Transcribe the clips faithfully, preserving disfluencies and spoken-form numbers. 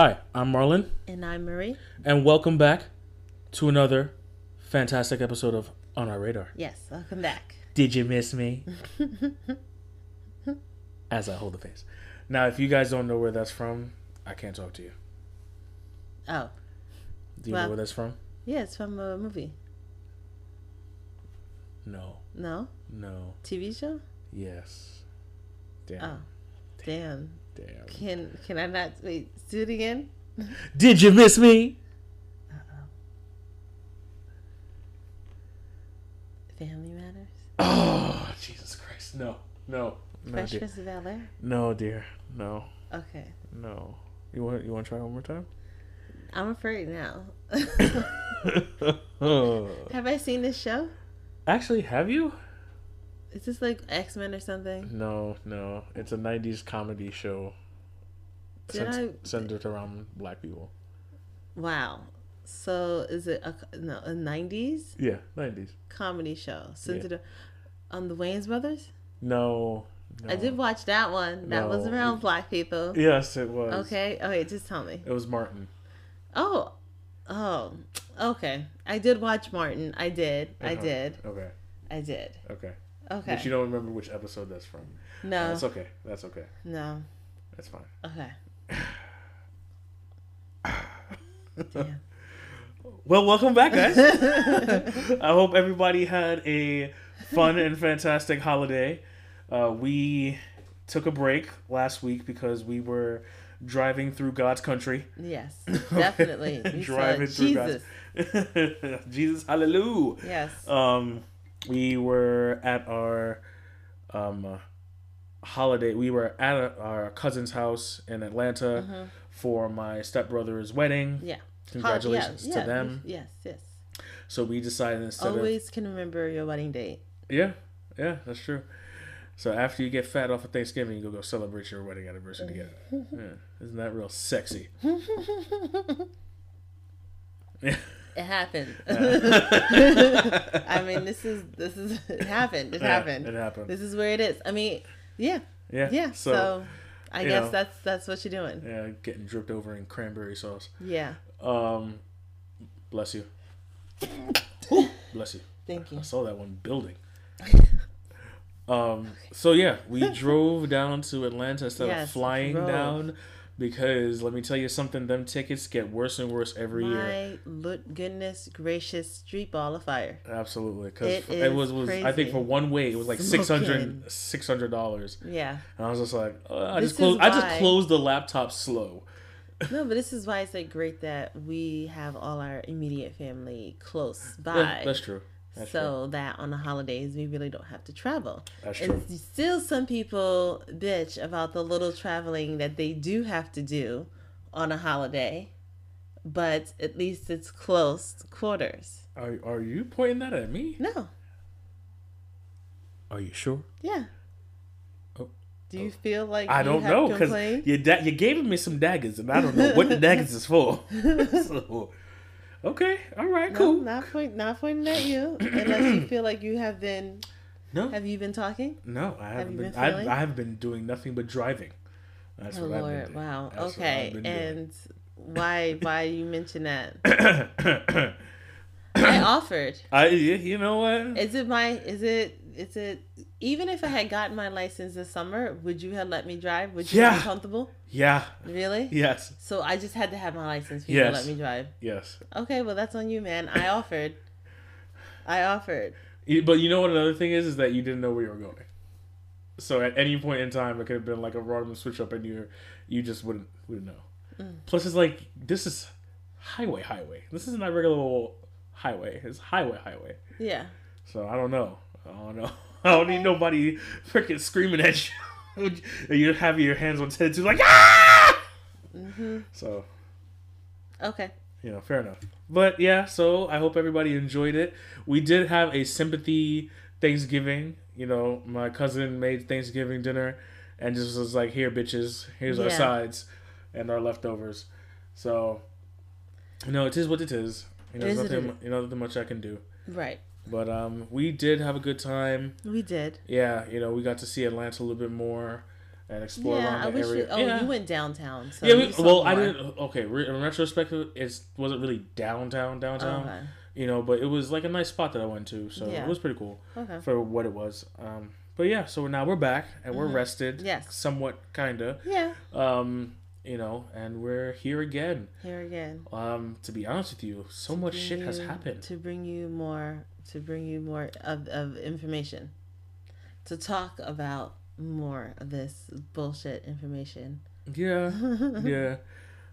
Hi, I'm Marlon. And I'm Marie. And welcome back to another fantastic episode of On Our Radar. Yes, welcome back. Did you miss me? As I hold the face. Now, if you guys don't know where that's from, I can't talk to you. Oh. Do you well, know where that's from? Yeah, it's from a movie. No. No? No. T V show? Yes. Damn. Oh. Damn. Damn. Damn. Can can I not wait? Do it again? Did you miss me? Uh oh. Family Matters. Oh, Jesus Christ! No, no, no. Fresh Prince of Bel-Air. No, dear, no. Okay. No. You want you want to try one more time? I'm afraid now. Have I seen this show? Actually, have you? Is this like X-Men or something? No, no. It's a nineties comedy show cent- I... centered around black people. Wow. So is it a, no, a nineties? Yeah, nineties. Comedy show centered yeah. on the Wayans Brothers? No, no. I did watch that one. That no. was around it... black people. Yes, it was. Okay. Okay, just tell me. It was Martin. Oh. Oh. Okay. I did watch Martin. I did. Uh-huh. I did. Okay. I did. Okay. Okay. But you don't remember which episode that's from. No. That's okay. That's okay. No. That's fine. Okay. Damn. Well, welcome back, guys. I hope everybody had a fun and fantastic holiday. Uh, we took a break last week because we were driving through God's country. Yes, definitely. Driving through Jesus. God's... Jesus, hallelujah. Yes. Um... We were at our um, holiday. We were at a, our cousin's house in Atlanta mm-hmm. for my stepbrother's wedding. Yeah. Congratulations yeah, yeah, to them. Yes, yes. So we decided instead Always of... Always can remember your wedding date. Yeah, yeah, that's true. So after you get fat off of Thanksgiving, you go, go celebrate your wedding anniversary together. Yeah. Isn't that real sexy? Yeah. It happened. I mean, this is this is it happened. It yeah, happened. It happened. This is where it is. I mean, yeah, yeah, yeah. So, so I guess know, that's that's what you're doing. Yeah, getting dripped over in cranberry sauce. Yeah. Um, bless you. Ooh, bless you. Thank you. I saw that one building. um. So yeah, we drove down to Atlanta instead yes, of flying drove. down. Because let me tell you something, them tickets get worse and worse every year. My goodness gracious, street ball of fire. Absolutely. Because it, it was, was I think for one way, it was like six hundred dollars. six hundred dollars. Yeah. And I was just like, oh, I, just closed, I just closed the laptop slow. No, but this is why it's like great that we have all our immediate family close by. Yeah, that's true. That's so true. That on the holidays we really don't have to travel. That's true. And still some people bitch about the little traveling that they do have to do on a holiday, but at least it's close quarters. Are are you pointing that at me? No. Are you sure? Yeah. Oh. Do you oh. feel like I you don't have know because you da- you gave me some daggers and I don't know what the daggers is for. So. Okay, all right, no, cool. Not point, not pointing at you, unless you feel like you have been. No. Have you been talking? No, I haven't have been. been I, I have been doing nothing but driving. That's oh what Lord! I've been doing. Wow. That's okay, and doing. why? Why you mention that? I offered. I, you know what? Is it my? Is it? Is it? Even if I had gotten my license this summer, would you have let me drive? Would you yeah. be comfortable? Yeah. Really? Yes. So I just had to have my license for you yes. to let me drive. Yes. Okay, well that's on you, man. I offered. I offered. But you know what another thing is is that you didn't know where you were going. So at any point in time it could have been like a random switch up and you you just wouldn't wouldn't know. Mm. Plus it's like this is highway highway. This is not regular highway. It's highway highway. Yeah. So I don't know. I don't know. I don't okay. need nobody freaking screaming at you. You have your hands on head too, like ah. Mm-hmm. So, okay, you know, fair enough. But yeah, so I hope everybody enjoyed it. We did have a sympathy Thanksgiving. You know, my cousin made Thanksgiving dinner, and just was like, "Here, bitches, here's yeah. our sides and our leftovers." So, you know, it is what it is. You know, there's nothing, you know, nothing much I can do. Right. But um, we did have a good time. We did. Yeah, you know, we got to see Atlanta a little bit more. and explore yeah, around I the wish area. You, oh, yeah. you went downtown. So yeah, we, well, more. I didn't. Okay, in retrospect, it wasn't really downtown, downtown. Okay. You know, but it was like a nice spot that I went to, so yeah. it was pretty cool okay. for what it was. Um, but yeah, so now we're back and we're mm-hmm. rested, yes, somewhat, kinda. Yeah. Um, you know, and we're here again. Here again. Um, to be honest with you, so to much shit you, has happened. To bring you more, to bring you more of of information, to talk about more of this bullshit information. Yeah, yeah.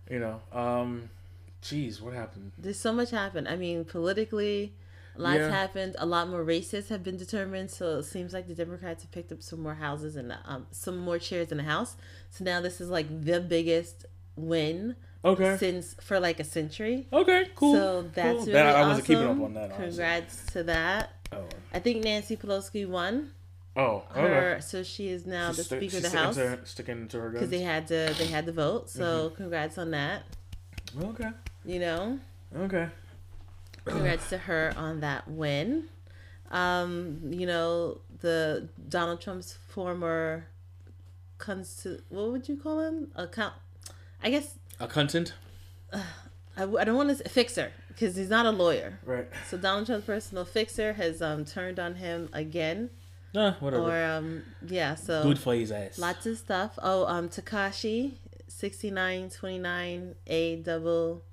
You know, um. Jeez, what happened? There's so much happened. I mean, politically, lots yeah. happened. A lot more races have been determined. So it seems like the Democrats have picked up some more houses and um, some more chairs in the House. So now this is like the biggest win okay. since for like a century. Okay, cool. So that's cool. really that, I wasn't awesome. keeping up on that. Honestly. Congrats to that. Oh. I think Nancy Pelosi won. Oh, okay. Her, so she is now she's the Speaker st- of the House. To, sticking into her guns because they had to. They had to vote. So mm-hmm. congrats on that. Okay. You know? Okay. Congrats to her on that win. Um, you know, the Donald Trump's former cons- what would you call him? A con- I guess a content. Uh, I, I don't want to say fixer because he's not a lawyer. Right. So Donald Trump's personal fixer has um turned on him again. Uh, whatever. Or um yeah, so good for his ass. Lots of stuff. Oh, um Takashi six nine two nine A double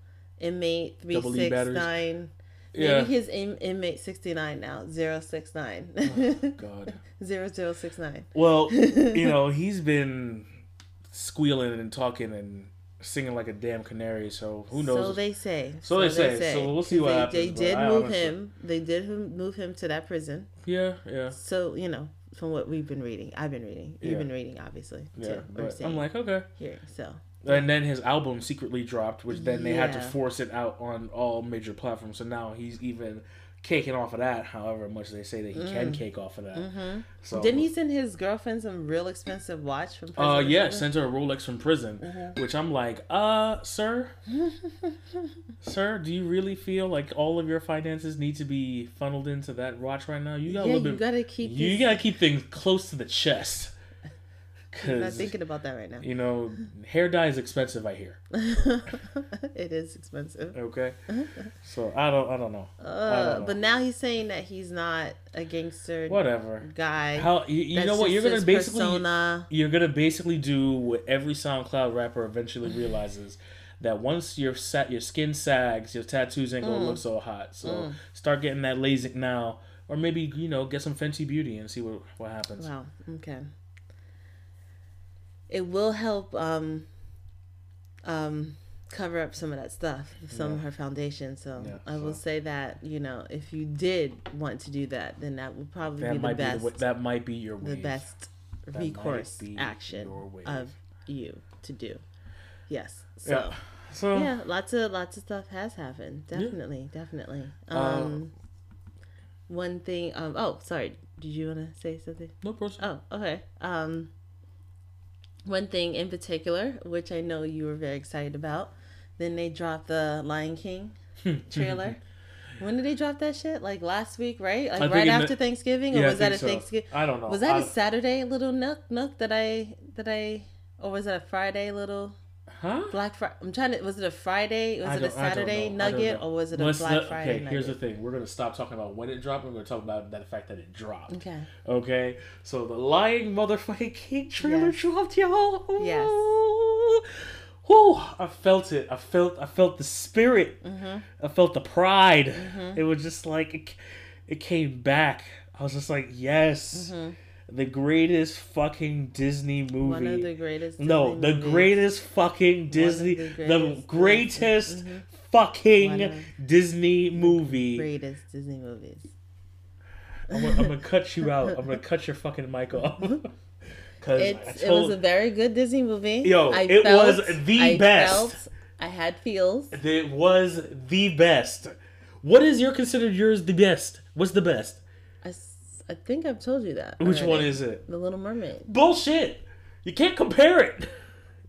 inmate three six nine. Maybe yeah. his in, inmate sixty-nine now zero six nine. Oh, God. zero zero six nine. Well, you know, he's been squealing and talking and singing like a damn canary, so who knows? So they say. So, so they, they say. say. So we'll see what they, happens. They did move honestly... him. They did move him to that prison. Yeah, yeah. So, you know. From what we've been reading, I've been reading. You've yeah. been reading, obviously. Yeah, too, I'm, I'm like, okay. Here, so. And then his album secretly dropped, which then they yeah. had to force it out on all major platforms. So now he's even caking off of that, however much they say that he mm. can cake off of that. Mm-hmm. So didn't he send his girlfriend some real expensive watch from prison? Uh, yeah, sent her a Rolex from prison, mm-hmm. which I'm like, uh, sir? Sir, do you really feel like all of your finances need to be funneled into that watch right now? You got yeah, a little you bit, gotta keep you these... gotta keep things close to the chest. I'm not thinking about that right now. You know, hair dye is expensive, I hear. It is expensive. Okay. So I don't I don't know. Uh, I don't know. But now he's saying that he's not a gangster whatever guy. How you, you know what you're gonna basically persona. You're gonna basically do what every SoundCloud rapper eventually realizes that once your sat your skin sags, your tattoos ain't gonna mm. look so hot. So mm. start getting that LASIK now. Or maybe, you know, get some Fenty Beauty and see what what happens. Wow, okay. It will help um, um, cover up some of that stuff, some yeah. of her foundation. So yeah, I so. will say that, you know, if you did want to do that, then that would probably that be the best. Be the, that might be your wave. The best that recourse action of you to do. Yes. So yeah, so, yeah lots of lots of stuff has happened. Definitely, yeah. definitely. Um, uh, one thing. Um, oh, sorry. Did you want to say something? No, person. Oh, okay. Um. One thing in particular, which I know you were very excited about, then they dropped the Lion King trailer. When did they drop that shit? Like last week, right? Like right after ma- Thanksgiving, or yeah, was that a so. Thanksgiving? I don't know. Was that I... a Saturday little nook nook that I that I, or was that a Friday little? Huh? Black Friday. I'm trying to. Was it a Friday? Was it a Saturday nugget, or was it a Let's Black not, Friday? Okay, nugget? Here's the thing. We're gonna stop talking about when it dropped. We're gonna talk about that fact that it dropped. Okay. Okay. So the lying motherfucking King trailer yes. dropped, y'all. Ooh. Yes. Whoo! I felt it. I felt. I felt the spirit. Mm-hmm. I felt the pride. Mm-hmm. It was just like it, it came back. I was just like, yes. Mm-hmm. The greatest fucking Disney movie. One of the greatest Disney No, the movies. greatest fucking Disney... The greatest, the greatest mm-hmm. fucking Disney movie. Greatest Disney movies. I'm gonna, I'm gonna cut you out. I'm gonna cut your fucking mic off. It's, told, it was a very good Disney movie. Yo, I it felt, was the I best. Felt, I had feels. It was the best. What is your considered yours the best? What's the best? I think I've told you that. Which already. one is it? The Little Mermaid. Bullshit! You can't compare it.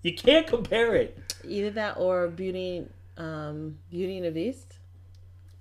You can't compare it. Either that or Beauty, um, Beauty and the Beast.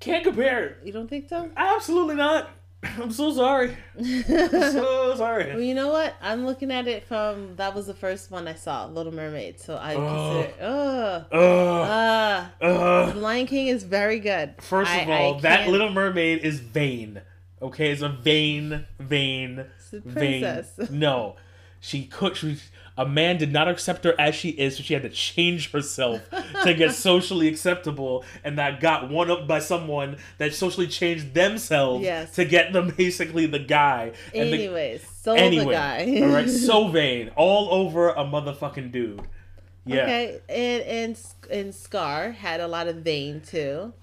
Can't compare it. You don't think so? Absolutely not. I'm so sorry. I'm so sorry. Well, you know what? I'm looking at it from, that was the first one I saw, Little Mermaid. So I consider, oh, oh, oh. The Lion King is very good. First I, of all, that Little Mermaid is vain. Okay, it's a vain, vain, it's a princess. Vain. No, she could. She, a man did not accept her as she is, so she had to change herself to get socially acceptable, and that got one up by someone that socially changed themselves yes. to get them basically the guy. And anyways, the, so anyway, the guy. All right, so vain, all over a motherfucking dude. Yeah. Okay, and and and Scar had a lot of vain too.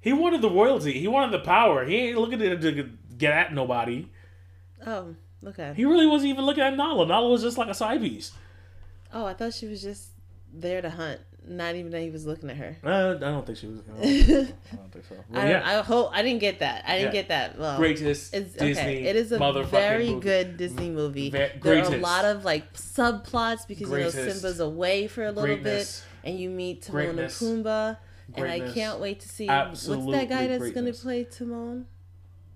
He wanted the royalty. He wanted the power. He ain't looking to get at nobody. Oh. Okay. He really wasn't even looking at Nala. Nala was just like a side piece. Oh, I thought she was just there to hunt. Not even that he was looking at her. Uh, I don't think she was. I don't think so. I, don't think so. Well, I, yeah. I hope I didn't get that. I didn't yeah. get that. Well, greatest it's, Disney okay. It is a very movie. Good Disney movie. Ve- there are a lot of like subplots because greatest. you know Simba's away for a little greatness. bit, and you meet Timon greatness. and Pumbaa, greatness. and I can't wait to see Absolutely what's that guy that's going to play Timon.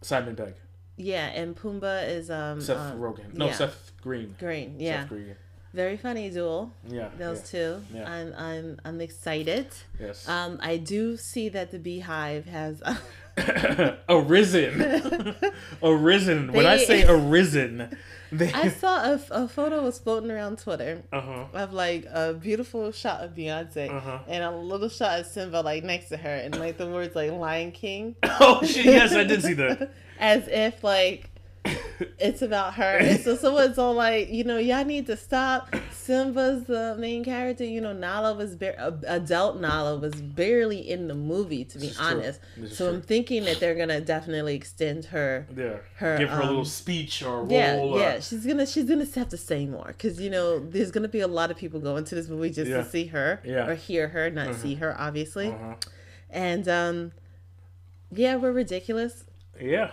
Simon Pegg. Yeah, and Pumbaa is um Seth um, Rogen. No, yeah. Seth Green. Green, yeah. Seth Green. Very funny duel. Yeah, those yeah, two. Yeah. I'm I'm I'm excited. Yes. Um, I do see that the Beehive has arisen. arisen. They... When I say arisen, they... I saw a, a photo was floating around Twitter uh-huh. of like a beautiful shot of Beyonce uh-huh. and a little shot of Simba like next to her and like the words like Lion King. Oh shit! Yes, I did see that. As if like it's about her. And so someone's all like, you know, y'all need to stop. Simba's the main character. You know, Nala was ba- adult Nala was barely in the movie, to be this honest. So true. I'm thinking that they're gonna definitely extend her. Yeah. Her, Give her um, a little speech or yeah, role. Yeah, yeah. She's gonna she's gonna have to say more because you know there's gonna be a lot of people going to this movie just yeah. to see her yeah. or hear her, not mm-hmm. see her, obviously. Uh-huh. And um, yeah, we're ridiculous. Yeah.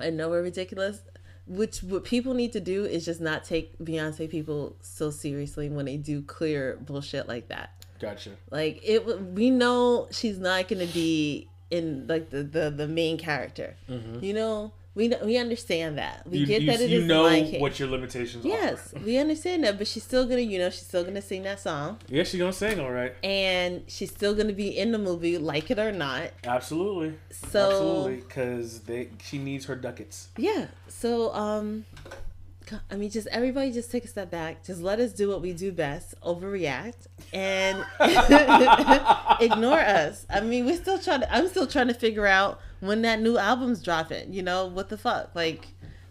I know we're ridiculous. Which what people need to do is just not take Beyonce people so seriously when they do clear bullshit like that. Gotcha. Like it, we know she's not gonna be in like the the, the main character. Mm-hmm. You know, we we understand that. We you, get you, that it you is. You know what your limitations yes, are. Yes, we understand that, but she's still gonna, you know, she's still gonna sing that song. Yeah, she's gonna sing, all right. And she's still gonna be in the movie, like it or not. Absolutely. So. Absolutely, because they she needs her ducats. Yeah. So, um, I mean, just everybody just take a step back. Just let us do what we do best, overreact, and ignore us. I mean, we're still trying to, I'm still trying to figure out when that new album's dropping, you know, what the fuck? Like,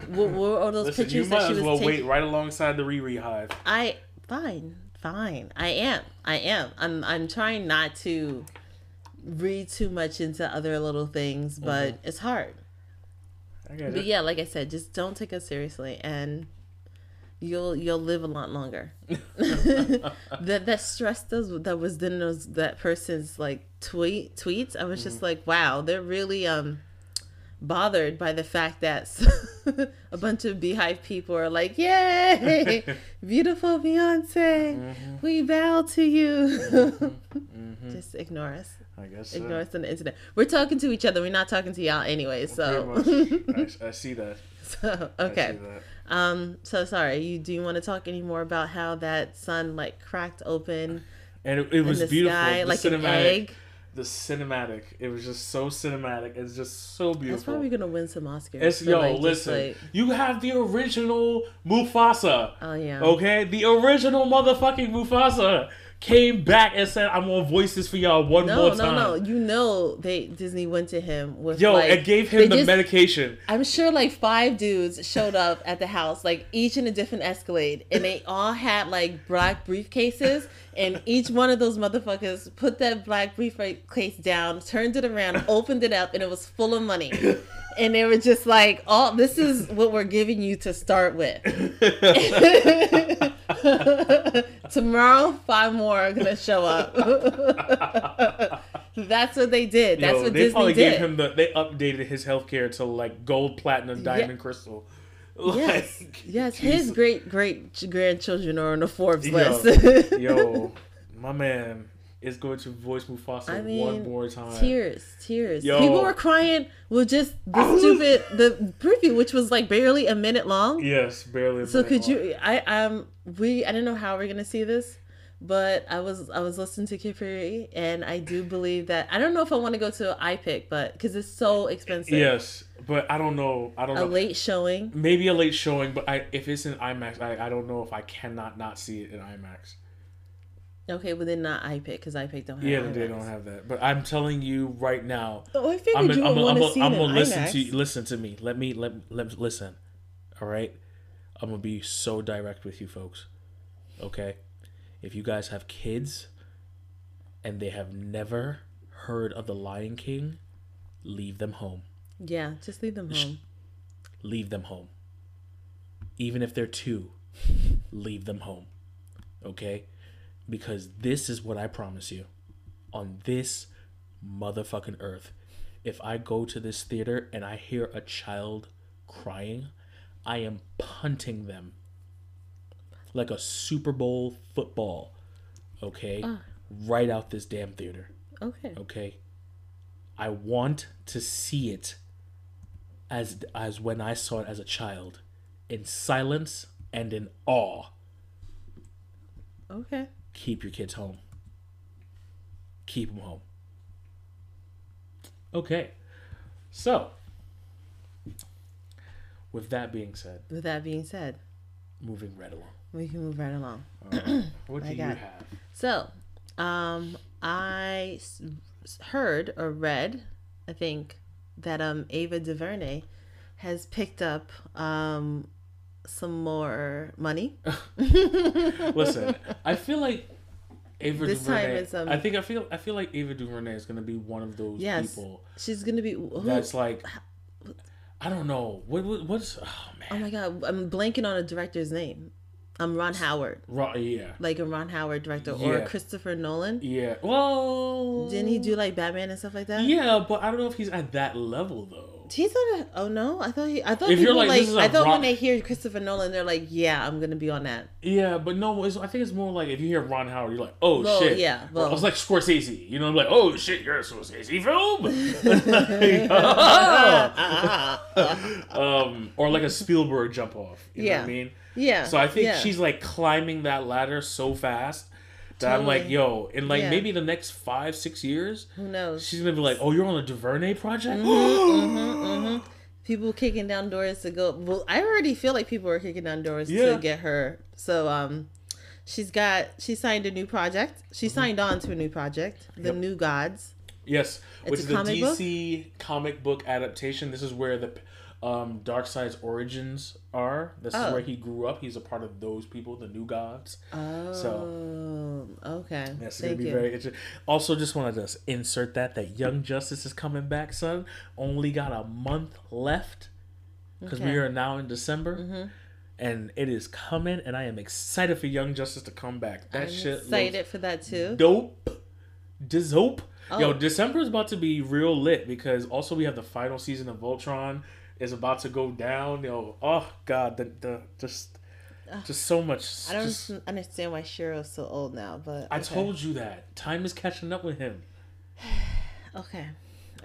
what were all those Listen, pictures that she was taking? You might as well taking? wait right alongside the Riri Hive. I, fine, fine. I am, I am. I'm, I'm trying not to read too much into other little things, but mm-hmm. it's hard. But it. yeah, like I said, just don't take us seriously, and you'll you'll live a lot longer. that that stress those that was then those that person's like tweet tweets. I was mm-hmm. just like, wow, they're really um bothered by the fact that a bunch of Beehive people are like, yay, beautiful Beyonce, mm-hmm. we bow to you. mm-hmm. Just ignore us. I guess ignore so. us on the internet. We're talking to each other. We're not talking to y'all anyway. So I, I see that. So okay. That. Um. So sorry. You do you want to talk any more about how that sun like cracked open? And it, it was beautiful. Sky, the like cinematic, an egg. The cinematic. It was just so cinematic. It's just so beautiful. That's probably gonna win some Oscars. It's, yo, like, listen. Like... You have the original Mufasa. Oh yeah. Okay, the original motherfucking Mufasa. Came back and said, "I'm gonna voice this for y'all one no, more time." No, no, no. You know, they Disney went to him with yo, like, and gave him the just, medication. I'm sure like five dudes showed up at the house, like each in a different Escalade, and they all had like black briefcases. And each one of those motherfuckers put that black briefcase down, turned it around, opened it up, and it was full of money. And they were just like, "Oh, this is what we're giving you to start with." Tomorrow, five more are gonna show up. That's what they did. That's Yo, what they Disney probably did. Gave him the, they updated his healthcare to like gold, platinum, diamond, yeah. crystal. Like, yes, yes. Jesus. His great great grandchildren are on the Forbes yo, list. Yo, my man. is going to voice Mufasa I mean, one more time. Tears, tears. Yo. People were crying with just the stupid the preview, which was like barely a minute long. Yes, barely. A so minute could long. you? I um we I don't know how we're gonna see this, but I was I was listening to Kipri, and I do believe that I don't know if I want to go to iPick, but because it's so expensive. Yes, but I don't know. I don't a know. late showing. Maybe a late showing, but I if it's in IMAX, I I don't know if I cannot not see it in IMAX. Okay, but then not iPick, because iPick don't have yeah, IMAX. They don't have that. But I'm telling you right now. Oh, I figured I'm an, you would want to see I'm gonna listen IMAX. to you. Listen to me. Let me let let listen. All right, I'm gonna be so direct with you folks. Okay, if you guys have kids and they have never heard of The Lion King, leave them home. Yeah, just leave them home. Leave them home. Even if they're two, leave them home. Okay. Because this is what I promise you. On this motherfucking earth, if I go to this theater and I hear a child crying, I am punting them like a Super Bowl football, okay? Uh. Right out this damn theater. Okay. Okay? I want to see it as as when I saw it as a child, in silence and in awe. Okay. Keep your kids home. Keep them home. Okay. So, with that being said. With that being said. Moving right along. We can move right along. All right. What do you have? So, um, I heard or read, I think, that um, Ava DuVernay has picked up... Um, some more money. Listen, I feel like Ava this DuVernay. Time it's, um, I think I feel I feel like Ava DuVernay is gonna be one of those yes, people. She's gonna be who, that's like I don't know what, what what's oh man. Oh my god, I'm blanking on a director's name. I'm um, Ron Howard. Ron, yeah. Like a Ron Howard director yeah. or Christopher Nolan. Yeah. Well, didn't he do like Batman and stuff like that? Yeah, but I don't know if he's at that level though. He's on a oh no I thought he I thought if people like, like I thought Ron- when they hear Christopher Nolan they're like yeah I'm gonna be on that yeah but no it's, I think it's more like if you hear Ron Howard you're like oh well, shit yeah well. I was like Scorsese you know I'm like oh shit you're a Scorsese film um, or like a Spielberg jump off you yeah. know what I mean yeah so I think yeah. she's like climbing that ladder so fast that totally. I'm like, yo, in like yeah. maybe the next five, six years, who knows? She's gonna be like, oh, you're on a DuVernay project? Mm-hmm, mm-hmm, mm-hmm. People kicking down doors to go. Well, I already feel like people are kicking down doors yeah. to get her. So, um, she's got she signed a new project. She mm-hmm. signed on to a new project, The yep. New Gods. Yes, it's which is the D C book? comic book adaptation. This is where the um, Darkseid's origins are. This oh. is where he grew up. He's a part of those people, the New Gods. Oh, so, okay. That's going to be you. very interesting. Also, just want to just insert that, that Young Justice is coming back, son. Only got a month left because okay. we are now in December. Mm-hmm. And it is coming, and I am excited for Young Justice to come back. That I'm shit excited for that, too. Dope. Dizope. Oh. Yo, December is about to be real lit because also we have the final season of Voltron. Is about to go down, yo. Know, oh God, the the just, Ugh. just so much. I don't just, understand why Shiro's so old now, but okay. I told you that time is catching up with him. Okay,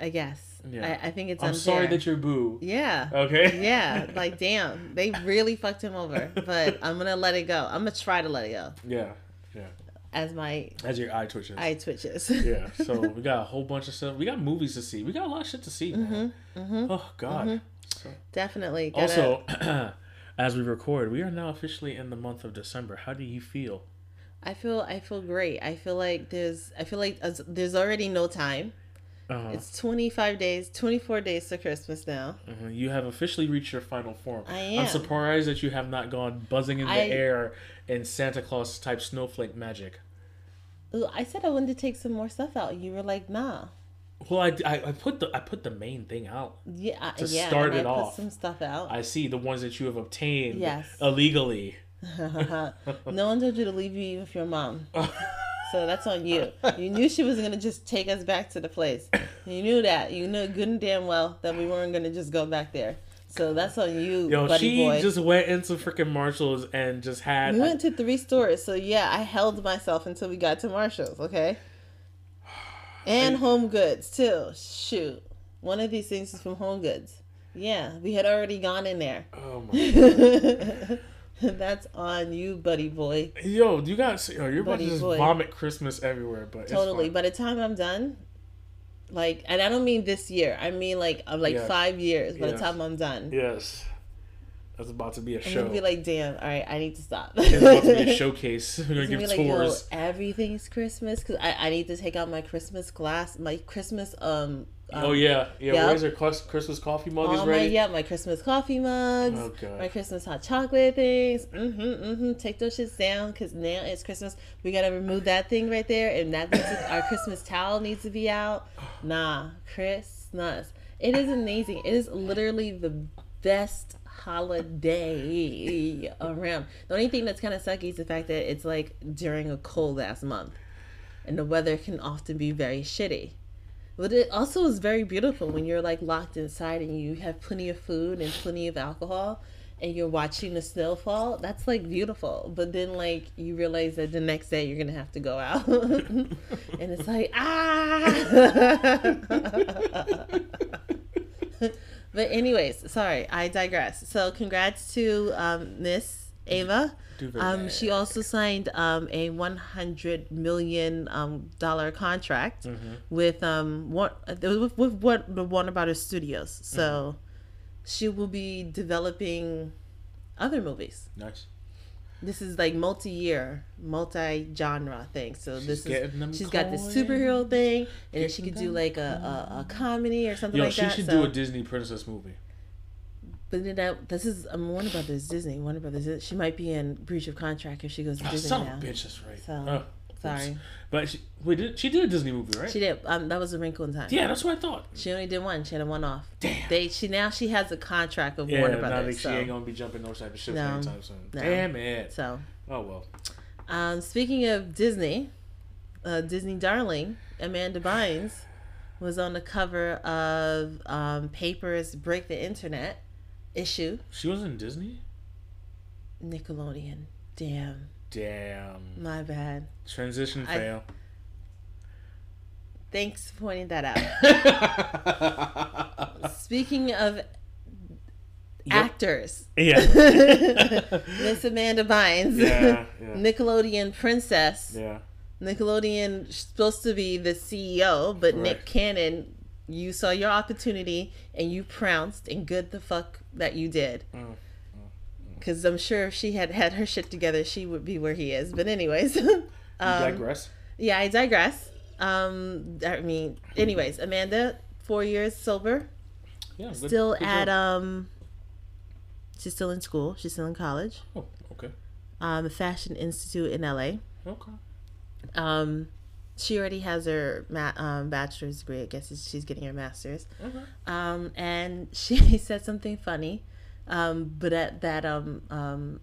I guess. Yeah. I, I think it's. I'm unfair. sorry that you're boo. Yeah. Okay. Yeah, like damn, they really fucked him over, but I'm gonna let it go. I'm gonna try to let it go. Yeah, yeah. As my as your eye twitches. Eye twitches. Yeah. So we got a whole bunch of stuff. We got movies to see. We got a lot of shit to see. Man. Mm-hmm, mm-hmm, oh God. Mm-hmm. So. Definitely. Gotta... Also, as we record, we are now officially in the month of December. How do you feel? I feel I feel great. I feel like there's I feel like there's already no time. Uh-huh. It's twenty-five days, twenty-four days to Christmas now. Uh-huh. You have officially reached your final form. I am. I'm surprised that you have not gone buzzing in the I... air in Santa Claus type snowflake magic. I said I wanted to take some more stuff out. You were like, nah. Well, I, I, I put the I put the main thing out. Yeah, to yeah, start and it I off. Put some stuff out. I see the ones that you have obtained yes. illegally. No one told you to leave you with your mom, so that's on you. You knew she was gonna just take us back to the place. You knew that. You knew good and damn well that we weren't gonna just go back there. So that's on you, Yo, buddy she boy. She just went into freaking Marshalls and just had. We went to three stores, so yeah, I held myself until we got to Marshalls. Okay. And Home Goods, too. Shoot. One of these things is from Home Goods. Yeah, we had already gone in there. Oh, my God. That's on you, buddy boy. Yo, you got to see, oh, you're about buddy to just boy. vomit Christmas everywhere. But totally. By the time I'm done, like, and I don't mean this year. I mean, like, I'm like yes. five years by yes. the time I'm done. Yes. That's about to be a show. I'm going to be like, damn, all right, I need to stop. It's about to be a showcase. We're going to give like, tours. Yo, everything's Christmas. Because I, I need to take out my Christmas glass, my Christmas, um, Um, oh, yeah. Yeah, yep. Where's your Christmas coffee mug oh, is ready? My, yeah, my Christmas coffee mugs. Oh, God. My Christmas hot chocolate things. Mm-hmm, mm-hmm. Take those shits down because now it's Christmas. We got to remove that thing right there. And that needs to, our Christmas towel needs to be out. Nah, Christmas. It is amazing. It is literally the best holiday around. The only thing that's kind of sucky is the fact that it's like during a cold ass month. And the weather can often be very shitty. But it also is very beautiful when you're like locked inside and you have plenty of food and plenty of alcohol and you're watching the snow fall. That's like beautiful. But then like you realize that the next day you're going to have to go out. And it's like, ah. But anyways, sorry, I digress. So congrats to um, Miss Ava. Um, she also signed um, a one hundred million dollars um, contract mm-hmm. with um what with, with what the Warner Brothers Studios. So mm-hmm. she will be developing other movies. Nice. This is like multi-year, multi-genre thing. So she's this is she's coin. got this superhero thing, and getting then she could do like a, a, a comedy or something Yo, like that. Yo, she should so. do a Disney princess movie. But that, this is I'm warning about this Disney. Warning about this. She might be in breach of contract if she goes to oh, Disney some now. Some bitch is right. So, oh, sorry. Oops. But she wait, did, she did a Disney movie, right? She did. Um, that was A Wrinkle in Time. Yeah, that's what I thought. She only did one. She had a one-off. Damn. They she now she has a contract with yeah, Warner Brothers. Yeah, like so. She ain't gonna be jumping no type of shit no, anytime soon. No. Damn it. So. Oh well. Um, speaking of Disney, uh, Disney darling Amanda Bynes was on the cover of um, Papers Break the Internet. Issue. She was in Disney? Nickelodeon. Damn. Damn. My bad. Transition I... fail. Thanks for pointing that out. Speaking of yep. actors. Yeah. Miss Amanda Bynes. Yeah, yeah. Nickelodeon princess. Yeah. Nickelodeon supposed to be the C E O, but correct. Nick Cannon, you saw your opportunity and you pounced and good the fuck that you did. Because I'm sure if she had had her shit together, she would be where he is. But anyways. um, you digress? Yeah, I digress. Um, I mean, anyways, Amanda, four years sober. Yeah, good, still good at, job. um, she's still in school. She's still in college. Oh, okay. Um, a fashion institute in L A. Okay. Um, she already has her ma- um, bachelor's degree. I guess she's getting her master's. Okay. Um, and she said something funny. Um, but at that, um, um,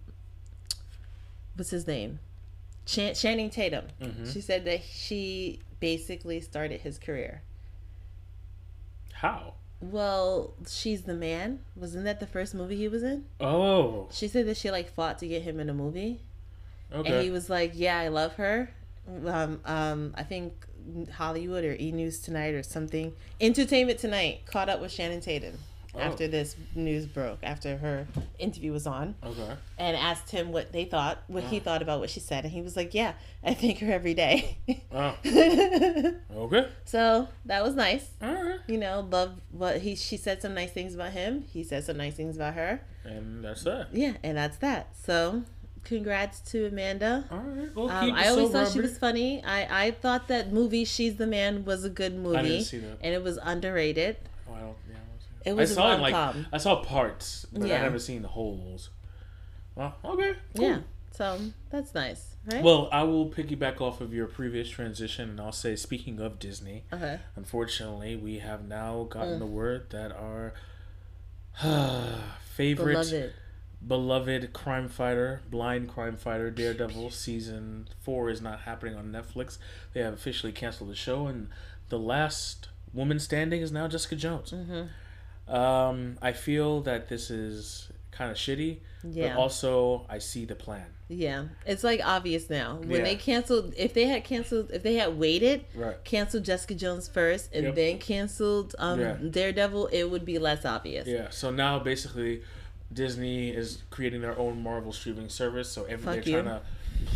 what's his name? Ch- Channing Tatum. Mm-hmm. She said that she basically started his career. How? Well, She's the Man. Wasn't that the first movie he was in? Oh. She said that she, like, fought to get him in a movie. Okay. And he was like, yeah, I love her. Um, um, I think Hollywood or E! News Tonight or something. Entertainment Tonight caught up with Channing Tatum oh. after this news broke, after her interview was on. Okay. And asked him what they thought, what oh. he thought about what she said. And he was like, yeah, I thank her every day. Oh. Okay. So that was nice. Right. You know, love what he, she said some nice things about him. He said some nice things about her. And that's that. Yeah, and that's that. So... congrats to Amanda. All right, we'll um, keep I always so thought rubber. She was funny. I, I thought that movie She's the Man was a good movie. I didn't see that. And it was underrated. Oh, I don't, yeah, I don't see that. It was I saw it, like I saw parts, but yeah. I never seen the wholes. Well, okay. Cool. Yeah. So that's nice, right? Well, I will piggyback off of your previous transition, and I'll say, speaking of Disney, okay. Unfortunately, we have now gotten mm. the word that our favorite. Beloved. Beloved crime fighter, blind crime fighter, Daredevil season four is not happening on Netflix. They have officially canceled the show, and the last woman standing is now Jessica Jones. Mm-hmm. Um, I feel that this is kind of shitty. Yeah. But also, I see the plan. Yeah. It's like obvious now. When yeah. they canceled, if they had canceled, if they had waited, right. canceled Jessica Jones first and yep. then canceled um, yeah. Daredevil, it would be less obvious. Yeah. So now basically, Disney is creating their own Marvel streaming service. So every, they're you. trying to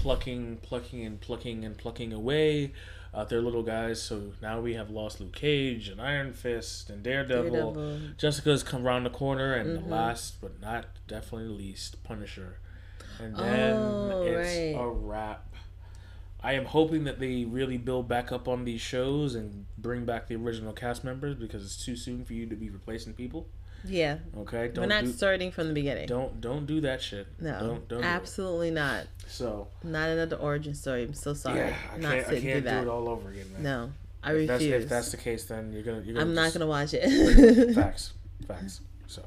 plucking, plucking, and plucking, and plucking away uh, their little guys. So now we have lost Luke Cage and Iron Fist and Daredevil. Daredevil. Jessica's come around the corner, and mm-hmm. the last but not definitely least, Punisher. And then oh, it's right. a wrap. I am hoping that they really build back up on these shows and bring back the original cast members, because it's too soon for you to be replacing people. Yeah. Okay. Don't We're not do, starting from the beginning. Don't don't do that shit. No. Don't, don't absolutely do not. So. Not another origin story. I'm so sorry. Yeah, I not can't, I can't do, do it all over again, man. No, I if refuse. That's, if that's the case, then you're gonna. You're gonna I'm just, not gonna watch it. facts, facts. So.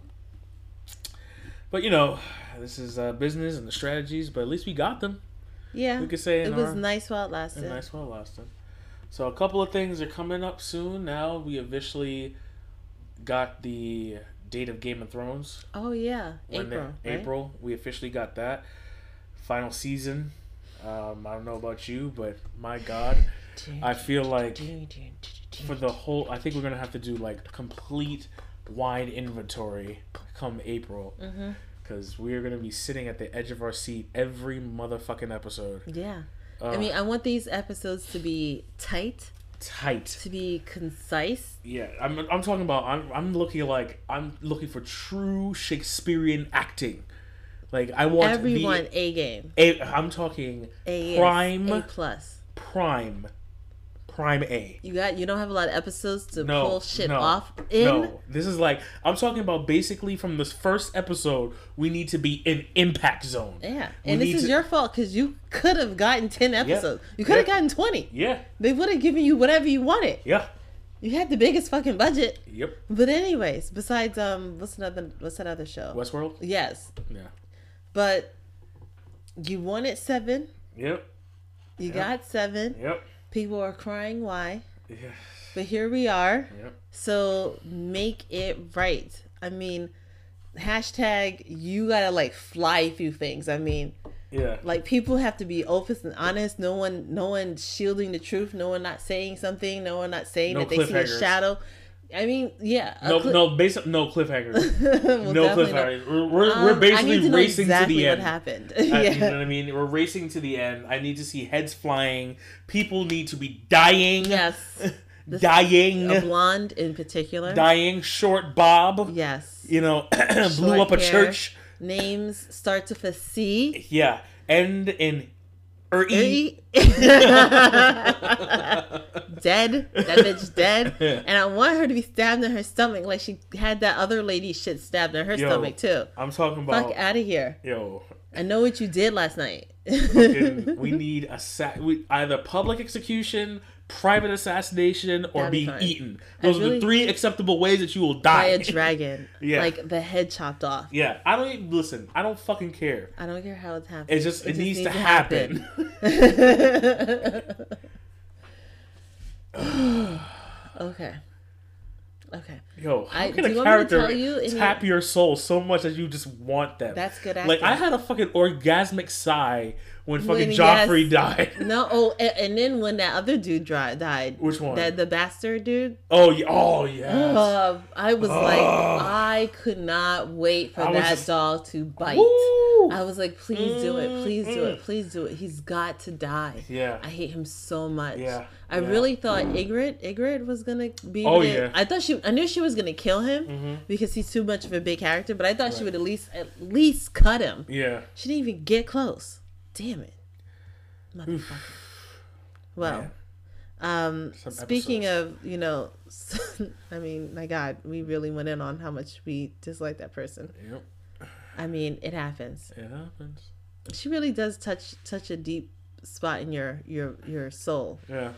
But you know, this is uh, business and the strategies. But at least we got them. Yeah. We could say it was our, nice while it lasted. Nice while it lasted. So a couple of things are coming up soon. Now we officially got the date of Game of Thrones. Oh yeah, April. They, right? April. We officially got that final season. Um, I don't know about you, but my God, I feel like for the whole, I think we're gonna have to do like complete wine inventory come April, because mm-hmm. we're gonna be sitting at the edge of our seat every motherfucking episode. Yeah, uh, I mean, I want these episodes to be tight. Tight to be concise. Yeah, I'm. I'm talking about. I'm. I'm looking like. I'm looking for true Shakespearean acting. Like I want everyone the, a game. A, I'm talking a prime a plus prime prime a. You got. You don't have a lot of episodes to no, pull shit no, off in. No, this is like. I'm talking about basically from this first episode. We need to be in impact zone. Yeah, and we this is to, your fault because you. Could have gotten ten episodes. Yeah. You could have yeah. gotten twenty. Yeah. They would have given you whatever you wanted. Yeah. You had the biggest fucking budget. Yep. But anyways, besides um, what's another what's that other show? Westworld. Yes. Yeah. But you wanted seven. Yep. You yep. got seven. Yep. People are crying. Why? Yeah. But here we are. Yep. So make it right. I mean, hashtag you gotta like fly through things. I mean. Yeah. Like people have to be open and honest. No one, no one shielding the truth. No one not saying something. No one not saying no that they see a shadow. I mean, yeah. No, cli- no, basi- no cliffhangers. well, no cliffhangers. No. We're um, we're basically to racing exactly to the end. What happened? yeah. I, you know what I mean? We're racing to the end. I need to see heads flying. People need to be dying. Yes. dying. A blonde in particular. Dying. Short bob. Yes. You know, blew up hair. A church. Names start with a C. Yeah, end in er e. Dead. That bitch dead. And I want her to be stabbed in her stomach, like she had that other lady shit stabbed in her yo, stomach too. I'm talking about. Fuck out of here. Yo. I know what you did last night. Fucking, we need a sa- we, either public execution, private assassination, or That'd being be eaten. Those really are the three acceptable ways that you will die. By a dragon. yeah. Like the head chopped off. Yeah. I don't even, listen, I don't fucking care. I don't care how it's happening. It just, it, it just needs, needs to, to happen. happen. okay. Okay. Yo, how I, can a character tap your... your soul so much that you just want them? That's good acting. Like, I had a fucking orgasmic sigh when fucking when, Joffrey yes. died. No, oh, and, and then when that other dude dry, died. Which one? That, the bastard dude. Oh, yeah. Oh, yes. Uh, I was uh, like, I could not wait for that just... dog to bite. Woo! I was like, please mm, do it. Please mm. do it. Please do it. He's got to die. Yeah. I hate him so much. Yeah. I yeah. really thought mm. Ygritte, Ygritte was gonna be. Oh the, yeah. I thought she. I knew she was gonna kill him mm-hmm. because he's too much of a big character. But I thought right. she would at least at least cut him. Yeah. She didn't even get close. Damn it, motherfucker. Well, yeah. um, Some speaking episodes. Of you know, I mean, my God, we really went in on how much we dislike that person. Yep. I mean, it happens. It happens. She really does touch touch a deep spot in your your your soul. Yeah.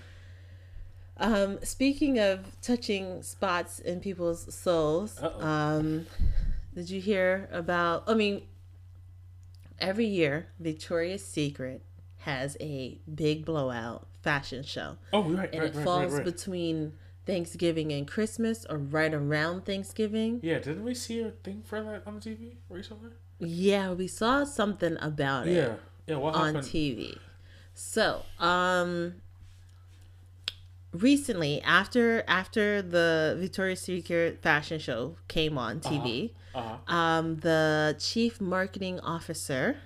Um, speaking of touching spots in people's souls, um, did you hear about, I mean, every year, Victoria's Secret has a big blowout fashion show. Oh, right, and right, it right, falls right, right. between Thanksgiving and Christmas, or right around Thanksgiving. Yeah, didn't we see a thing for that on T V recently? Yeah, we saw something about it. Yeah, yeah, what happened on T V? So, um, recently after after the Victoria's Secret fashion show came on T V, uh-huh. Uh-huh. um, the chief marketing officer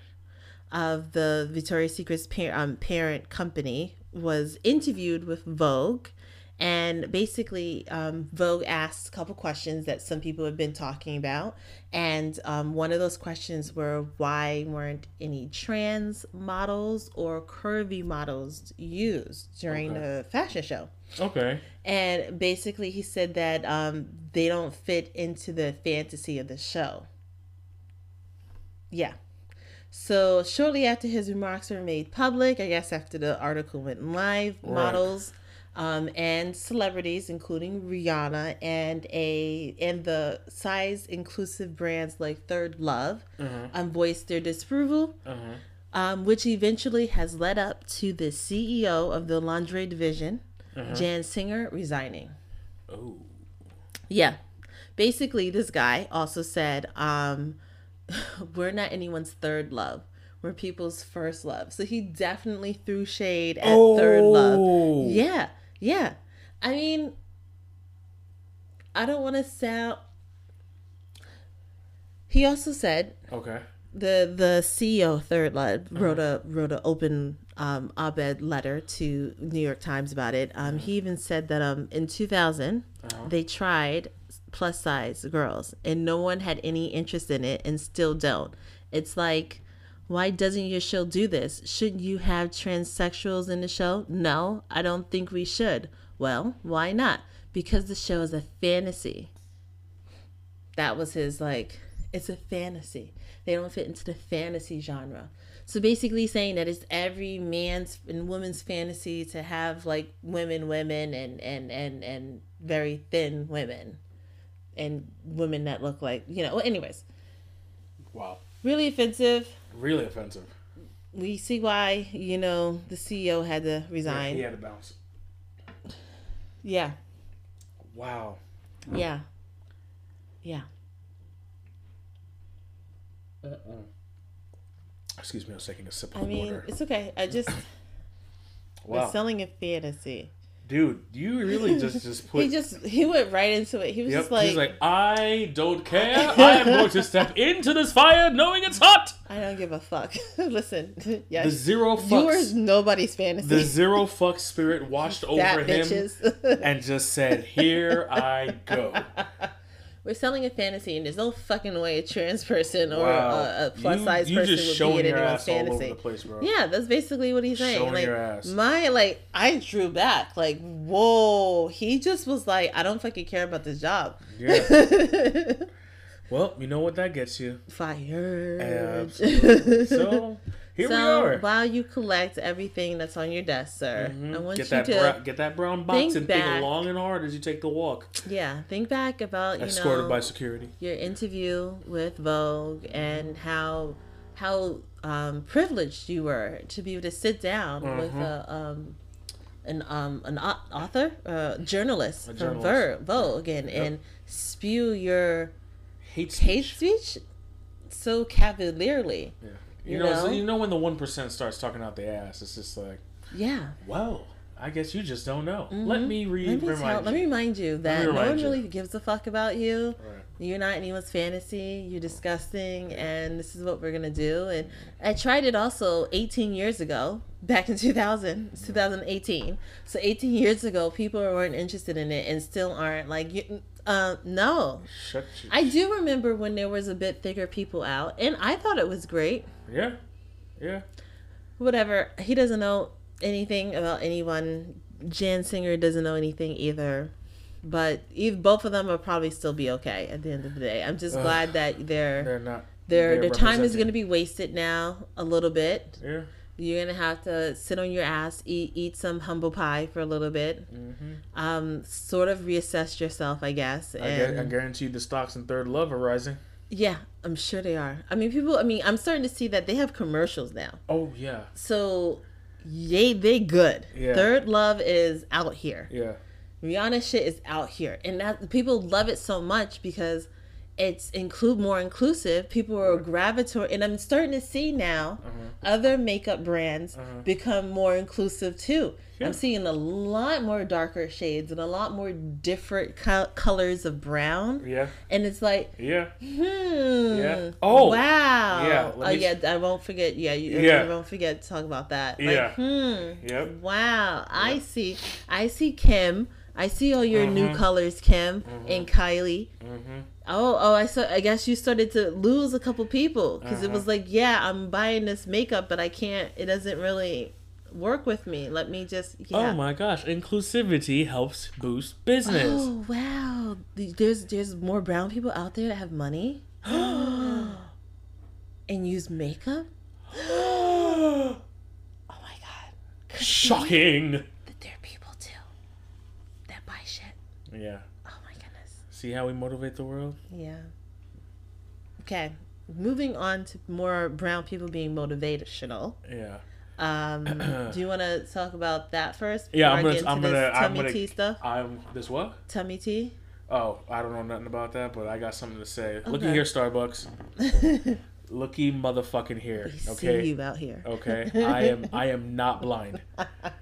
of the Victoria's Secret's par- um, parent company was interviewed with Vogue. And basically, um, Vogue asked a couple questions that some people have been talking about. And um, one of those questions were, why weren't any trans models or curvy models used during okay. the fashion show? Okay. And basically, he said that um, they don't fit into the fantasy of the show. Yeah. So shortly after his remarks were made public, I guess after the article went live, right. models... Um, and celebrities, including Rihanna and a and the size inclusive brands like Third Love, uh-huh. um, voiced their disapproval, uh-huh. um, which eventually has led up to the C E O of the lingerie division, uh-huh. Jan Singer, resigning. Oh, yeah. Basically, this guy also said, um, "We're not anyone's third love." Were people's first love. So he definitely threw shade at oh. Third Love. Yeah. Yeah. I mean, I don't want to sound... He also said... Okay. The the C E O of Third Love wrote uh-huh. a wrote an open um, op-ed letter to New York Times about it. Um, he even said that um in two thousand, uh-huh. they tried plus-size girls, and no one had any interest in it and still don't. It's like... Why doesn't your show do this? Shouldn't you have transsexuals in the show? No, I don't think we should. Well, why not? Because the show is a fantasy. That was his, like, it's a fantasy. They don't fit into the fantasy genre. So basically saying that it's every man's and woman's fantasy to have, like, women, women, and, and, and, and very thin women. And women that look like, you know, well, anyways. Wow. Really offensive. Really offensive. We see why, you know, the C E O had to resign. Yeah, he had to bounce. Yeah. Wow. Yeah. Yeah. Uh-uh. Excuse me, I was taking a sip of water. I mean, water. It's okay. I just... Wow. Was selling a fantasy. Dude, you really just, just put... He just, he went right into it. He was yep. just like... He was like, I don't care. I am going to step into this fire knowing it's hot. I don't give a fuck. Listen. Yes. The zero fucks... You were nobody's fantasy. The zero fuck spirit washed over that him bitches. And just said, here I go. We're selling a fantasy and there's no fucking way a trans person or wow. a, a plus you, size you person just would be in anyone's fantasy. All over the place, bro. Yeah, that's basically what he's saying. Showing like, your ass. My, like, I drew back. Like, whoa. He just was like, I don't fucking care about this job. Yeah. Well, you know what that gets you. Fired. Absolutely. So, here so, we are. While you collect everything that's on your desk, sir, mm-hmm. I want get you that to... Bra- get that brown box think and back. Think long and hard as you take the walk. Yeah, think back about, you Escorted know... by security. Your interview with Vogue and how how um, privileged you were to be able to sit down uh-huh. with a... Um, An um an author, uh, journalist, a journalist from Vogue, and, yep. and spew your hate speech, hate speech so cavalierly. Yeah, you, you know, know? So you know when the one percent starts talking out the ass, it's just like, yeah, well, I guess you just don't know. Mm-hmm. Let me re- let me remind tell, you. Let me remind you that remind no one you. Really gives a fuck about you. Right. You're not anyone's fantasy. You're disgusting, and this is what we're gonna do. And I tried it also eighteen years ago, back in two thousand, it's two thousand eighteen. So eighteen years ago, people weren't interested in it, and still aren't. Like, you, uh, no. Shut your... I do remember when there was a bit thicker people out, and I thought it was great. Yeah, yeah. Whatever. He doesn't know anything about anyone. Jan Singer doesn't know anything either. But even, both of them will probably still be okay at the end of the day. I'm just Ugh, glad that they're, they're not, their their time is going to be wasted now a little bit. Yeah. You're going to have to sit on your ass, eat eat some humble pie for a little bit, mm-hmm. um, sort of reassess yourself, I guess. And I, I guarantee the stocks in Third Love are rising. Yeah, I'm sure they are. I mean, people, I mean, I'm starting to see that they have commercials now. Oh, yeah. So, yay, they good. Yeah. Third Love is out here. Yeah. Rihanna shit is out here, and that people love it so much because it's include more inclusive. People are gravitating, and I'm starting to see now mm-hmm. other makeup brands mm-hmm. become more inclusive too. Sure. I'm seeing a lot more darker shades and a lot more different co- colors of brown. Yeah, and it's like yeah, hmm, yeah, oh wow, yeah, oh yeah, I won't forget. Yeah, you, yeah, I won't forget to talk about that. Like, yeah, hmm, yep. wow, yep. I see, I see Kim. I see all your mm-hmm. new colors, Kim mm-hmm. and Kylie. Mm-hmm. Oh, oh! I saw. I guess you started to lose a couple people because uh-huh. it was like, yeah, I'm buying this makeup, but I can't. It doesn't really work with me. Let me just. Yeah. Oh my gosh! Inclusivity helps boost business. Oh wow! There's there's more brown people out there that have money and use makeup. Oh my god! Shocking. But there are people too that buy shit. Yeah. See how we motivate the world? Yeah. Okay. Moving on to more brown people being motivational. Yeah. Um, do you want to talk about that first? Yeah, I'm going to... I'm going to... Tummy gonna, tea stuff? I'm, this what? Tummy tea. Oh, I don't know nothing about that, but I got something to say. Okay. Looky here, Starbucks. Looky motherfucking here. We okay? see you out here. Okay? I am, I am not blind.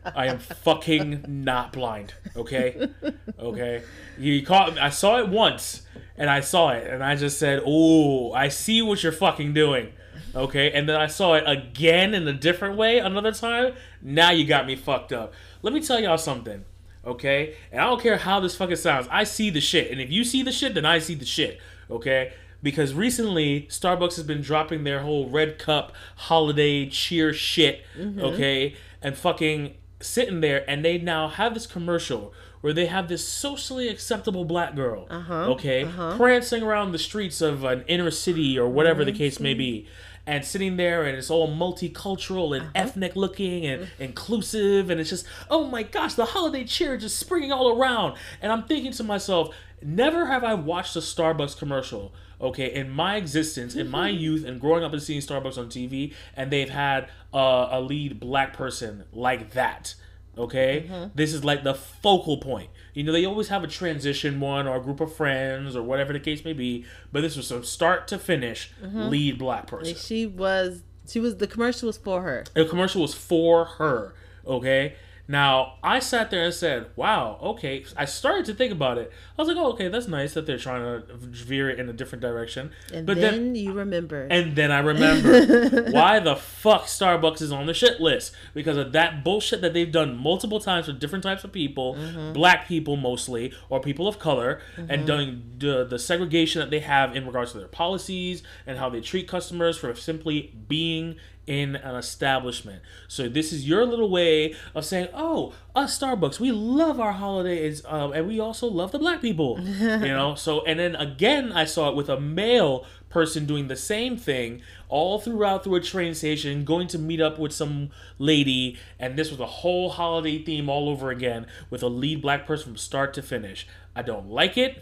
I am fucking not blind. Okay? Okay? You caught, I saw it once, and I saw it, and I just said, ooh, I see what you're fucking doing. Okay? And then I saw it again in a different way another time. Now you got me fucked up. Let me tell y'all something. Okay? And I don't care how this fucking sounds. I see the shit. And if you see the shit, then I see the shit. Okay? Because recently, Starbucks has been dropping their whole red cup holiday cheer shit, mm-hmm. okay? And fucking sitting there, and they now have this commercial where they have this socially acceptable black girl, uh-huh, okay? Uh-huh. Prancing around the streets of an inner city or whatever mm-hmm. the case may be. And sitting there, and it's all multicultural and uh-huh. ethnic looking and mm-hmm. inclusive. And it's just, oh my gosh, the holiday cheer just springing all around. And I'm thinking to myself, never have I watched a Starbucks commercial, okay, in my existence, mm-hmm. in my youth, and growing up and seeing Starbucks on T V, and they've had uh, a lead black person like that. Okay, mm-hmm. this is like the focal point. You know, they always have a transition one or a group of friends or whatever the case may be. But this was from start to finish, mm-hmm. lead black person. She was, she was, the commercial was for her. The commercial was for her. Okay, now I sat there and said, "Wow, okay." I started to think about it. I was like, "Oh, okay, that's nice that they're trying to veer it in a different direction." And but then, then you remember. And then I remember why the fuck Starbucks is on the shit list because of that bullshit that they've done multiple times with different types of people, mm-hmm. black people mostly, or people of color, mm-hmm. and doing the, the segregation that they have in regards to their policies and how they treat customers for simply being in an establishment. So this is your little way of saying, oh, us Starbucks, we love our holidays, um, and we also love the black people. You know, so, and then again, I saw it with a male person doing the same thing all throughout through a train station, going to meet up with some lady, and this was a whole holiday theme all over again with a lead black person from start to finish. I don't like it.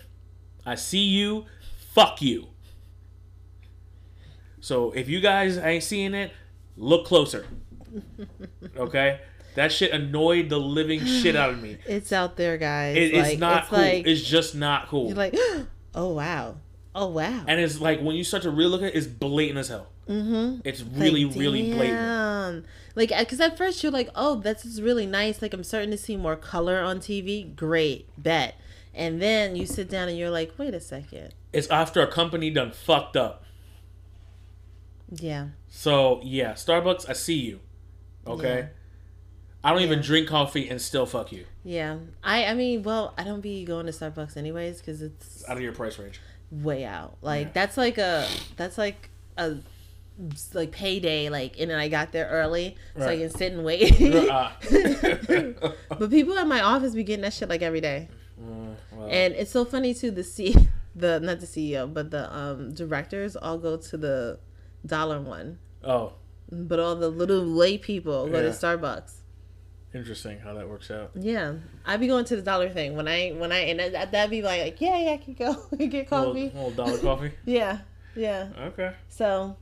I see you. Fuck you. So if you guys ain't seeing it, look closer. Okay? That shit annoyed the living shit out of me. It's out there, guys. It, like, it's not it's cool. Like, it's just not cool. You're like, oh, wow. Oh, wow. And it's like, when you start to really look at it, it's blatant as hell. Mm-hmm. It's really, like, really damn. blatant. Like, because at first you're like, oh, this is really nice. Like, I'm starting to see more color on T V. Great. Bet. And then you sit down and you're like, wait a second. It's after a company done fucked up. Yeah. So, yeah. Starbucks, I see you. Okay? Yeah. I don't yeah. even drink coffee and still fuck you. Yeah. I I mean, well, I don't be going to Starbucks anyways because it's... It's out of your price range. Way out. Like, yeah. that's like a... That's like a... Like, payday. Like, and then I got there early so right. I can sit and wait. uh-uh. But people at my office be getting that shit, like, every day. Mm, well. And it's so funny, too. The C... the Not the C E O, but the um directors all go to the... dollar one. Oh. But all the little lay people go yeah. to Starbucks. Interesting how that works out. Yeah. I be going to the dollar thing when I, when I, and that, that'd be like, yeah, yeah, I can go and get coffee. A little, a little dollar coffee? Yeah. Yeah. Okay. So,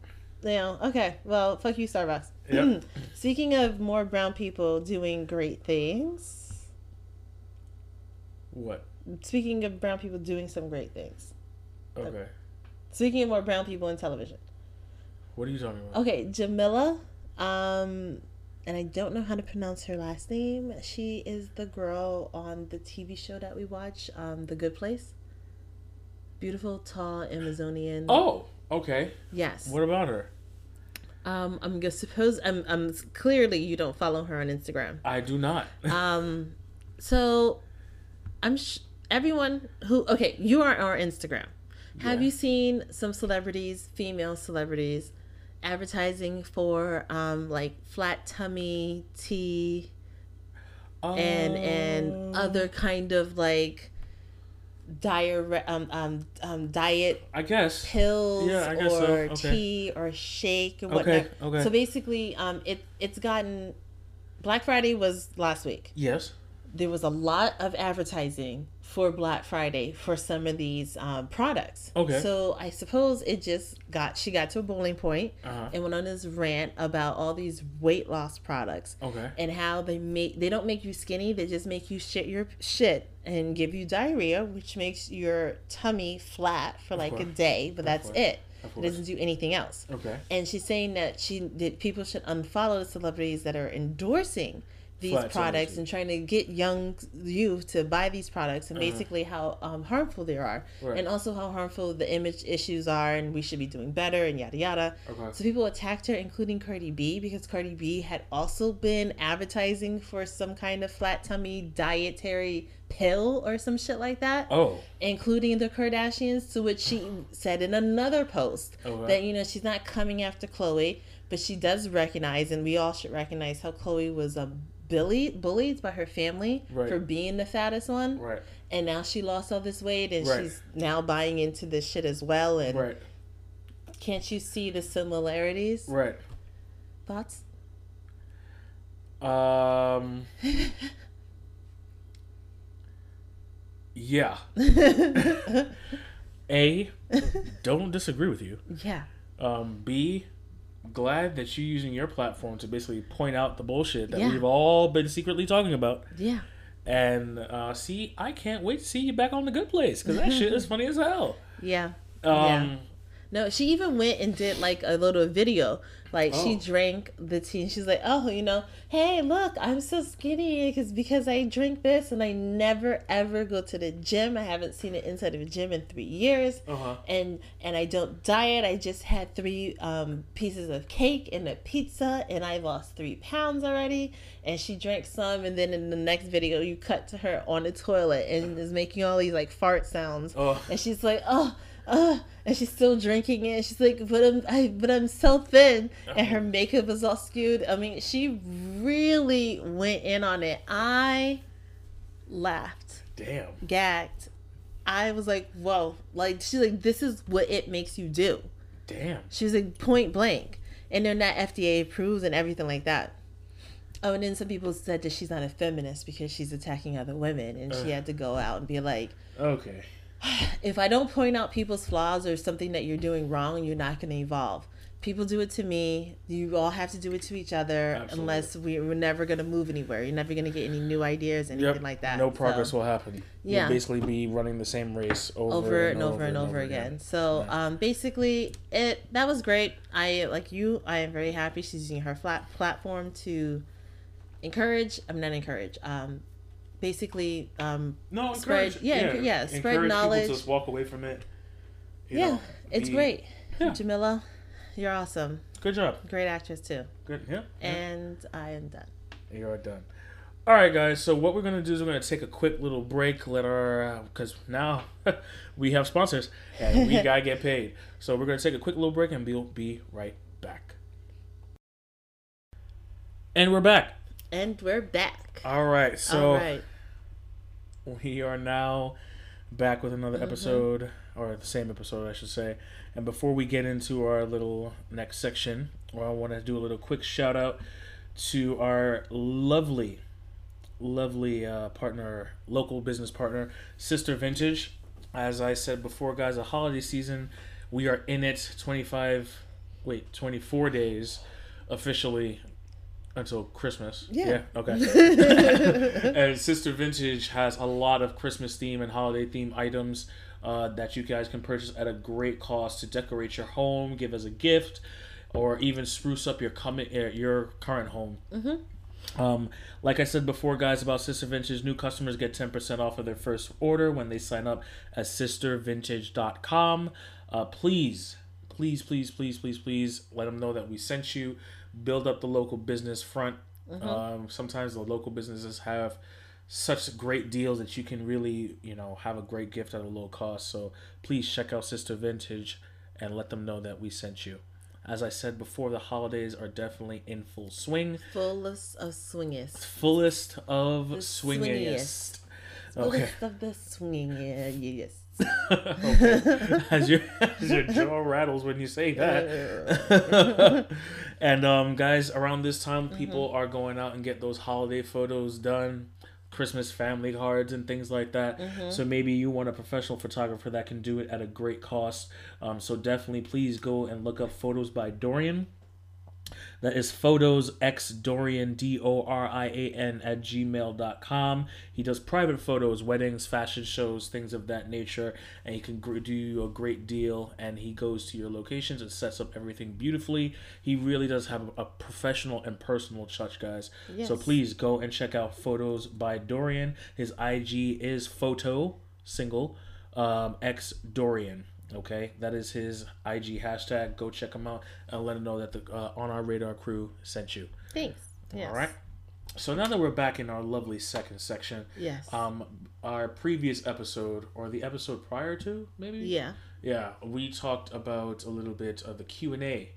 you know, okay. Well, fuck you, Starbucks. Yep. Speaking of more brown people doing great things, What? Speaking of brown people doing some great things. Okay. Speaking of more brown people in television. What are you talking about? Okay, Jamila, um, and I don't know how to pronounce her last name. She is the girl on the T V show that we watch, um, The Good Place. Beautiful, tall, Amazonian. Oh, okay. Yes. What about her? Um, I'm gonna suppose I'm. I'm clearly you don't follow her on Instagram. I do not. um, so I'm sh- everyone who okay. You are on our Instagram. Yeah. Have you seen some celebrities, female celebrities, advertising for um like flat tummy tea, um... and and other kind of like. Diure- um, um, um, diet I guess pills yeah, I guess or so. Okay. tea or shake or whatnot. Okay, okay. So basically um, it it's gotten Black Friday was last week. Yes. There was a lot of advertising for Black Friday for some of these um, products. Okay. So I suppose it just got she got to a boiling point uh-huh. and went on this rant about all these weight loss products. Okay. And how they make they don't make you skinny, they just make you shit your shit and give you diarrhea, which makes your tummy flat for like a day, but that's it. It doesn't do anything else. Okay. And she's saying that she that people should unfollow the celebrities that are endorsing these flat products energy. And trying to get young youth to buy these products and uh-huh. basically how um, harmful they are right. and also how harmful the image issues are and we should be doing better and yada yada. Okay. So people attacked her, including Cardi B, because Cardi B had also been advertising for some kind of flat tummy dietary pill or some shit like that. Oh. Including the Kardashians, to which she said in another post okay. that, you know, she's not coming after Khloe, but she does recognize, and we all should recognize, how Khloe was a Billy bullied by her family right. for being the fattest one, right? And now she lost all this weight, and right. she's now buying into this shit as well. And right. can't you see the similarities? Right. Thoughts? Um. yeah. A, don't disagree with you. Yeah. Um. B. Glad that you're using your platform to basically point out the bullshit that yeah. we've all been secretly talking about. Yeah. And uh, see, I can't wait to see you back on The Good Place, because that shit is funny as hell. Yeah. Um, yeah. No, she even went and did like a little video. Like oh. she drank the tea and she's like, oh, you know, hey, look, I'm so skinny because because I drink this and I never, ever go to the gym. I haven't seen it inside of a gym in three years. Uh-huh. And and I don't diet. I just had three um, pieces of cake and a pizza and I lost three pounds already. And she drank some. And then in the next video, you cut to her on the toilet and is making all these like fart sounds. Oh. And she's like, oh. Uh, and she's still drinking it. She's like, but I'm, I, but I'm so thin, and her makeup is all skewed. I mean, she really went in on it. I laughed, damn, gagged. I was like, whoa, like she's like, this is what it makes you do. Damn. She was like point blank, and they're not F D A approved and everything like that. Oh, and then some people said that she's not a feminist because she's attacking other women, and uh, she had to go out and be like, okay. If I don't point out people's flaws or something that you're doing wrong, you're not going to evolve. People do it to me. You all have to do it to each other. Absolutely. Unless we, we're never going to move anywhere. You're never going to get any new ideas, anything yep. like that. No progress so, will happen. Yeah. You'll basically be running the same race over, over and, and over and over, and over again. again. So yeah. um, basically, it that was great. I like you. I am very happy she's using her flat platform to encourage. I'm not encourage. Um, Basically, um, no, spread, yeah, yeah, yeah spread encourage knowledge. People to just walk away from it. You yeah, know, it's be, great. Yeah. Jamila, you're awesome. Good job. Great actress, too. Good, yeah. And yeah. I am done. You are done. All right, guys. So, what we're going to do is we're going to take a quick little break. Let our, because now we have sponsors and we got to get paid. So, we're going to take a quick little break and we'll be right back. And we're back. And we're back. All right. So, All right. we are now back with another mm-hmm. episode, or the same episode, I should say. And before we get into our little next section, well, I want to do a little quick shout out to our lovely, lovely uh, partner, local business partner, Sister Vintage. As I said before, guys, the holiday season, we are in it twenty-five, wait, twenty-four days officially. Until Christmas. Yeah. yeah okay. And Sister Vintage has a lot of Christmas theme and holiday theme items uh, that you guys can purchase at a great cost to decorate your home, give as a gift, or even spruce up your com- your current home. Mm-hmm. Um, like I said before, guys, about Sister Vintage, new customers get ten percent off of their first order when they sign up at sister vintage dot com. Uh, please, please, please, please, please, please let them know that we sent you. Build up the local business front. Mm-hmm. Um, sometimes the local businesses have such great deals that you can really, you know, have a great gift at a low cost. So please check out Sister Vintage and let them know that we sent you. As I said before, the holidays are definitely in full swing. Fullest of swingest. Fullest of swingiest. Fullest of the swingiest. Okay. As your as your jaw rattles when you say that. And um, guys, around this time, people mm-hmm. are going out and get those holiday photos done, Christmas family cards and things like that. Mm-hmm. So maybe you want a professional photographer that can do it at a great cost. Um, so definitely please go and look up Photos by Dorian. That is Photos X Dorian, D O R I A N, at gmail dot com. He does private photos, weddings, fashion shows, things of that nature, and he can do you a great deal, and he goes to your locations and sets up everything beautifully. He really does have a professional and personal touch, guys. Yes. So please go and check out Photos by Dorian. His I G is photo, single, um, X Dorian. Okay, that is his I G hashtag. Go check him out and let him know that the uh, On Our Radar crew sent you. Thanks. Yes. All right. So now that we're back in our lovely second section. Yes. Um, our previous episode, or the episode prior to, maybe? Yeah. Yeah, we talked about a little bit of the Q and A.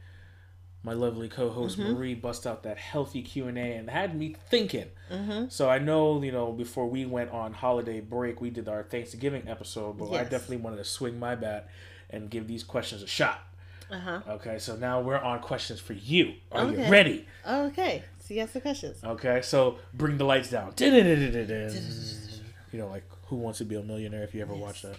My lovely co-host mm-hmm. Marie bust out that healthy Q and A and had me thinking. Mm-hmm. So I know, you know, before we went on holiday break, we did our Thanksgiving episode, but yes. I definitely wanted to swing my bat and give these questions a shot. Uh-huh. Okay, so now we're on questions for you. Are okay. you ready? Okay, so you ask the questions. Okay, so bring the lights down. You know, like Who Wants to Be a Millionaire, if you ever yes. watch that.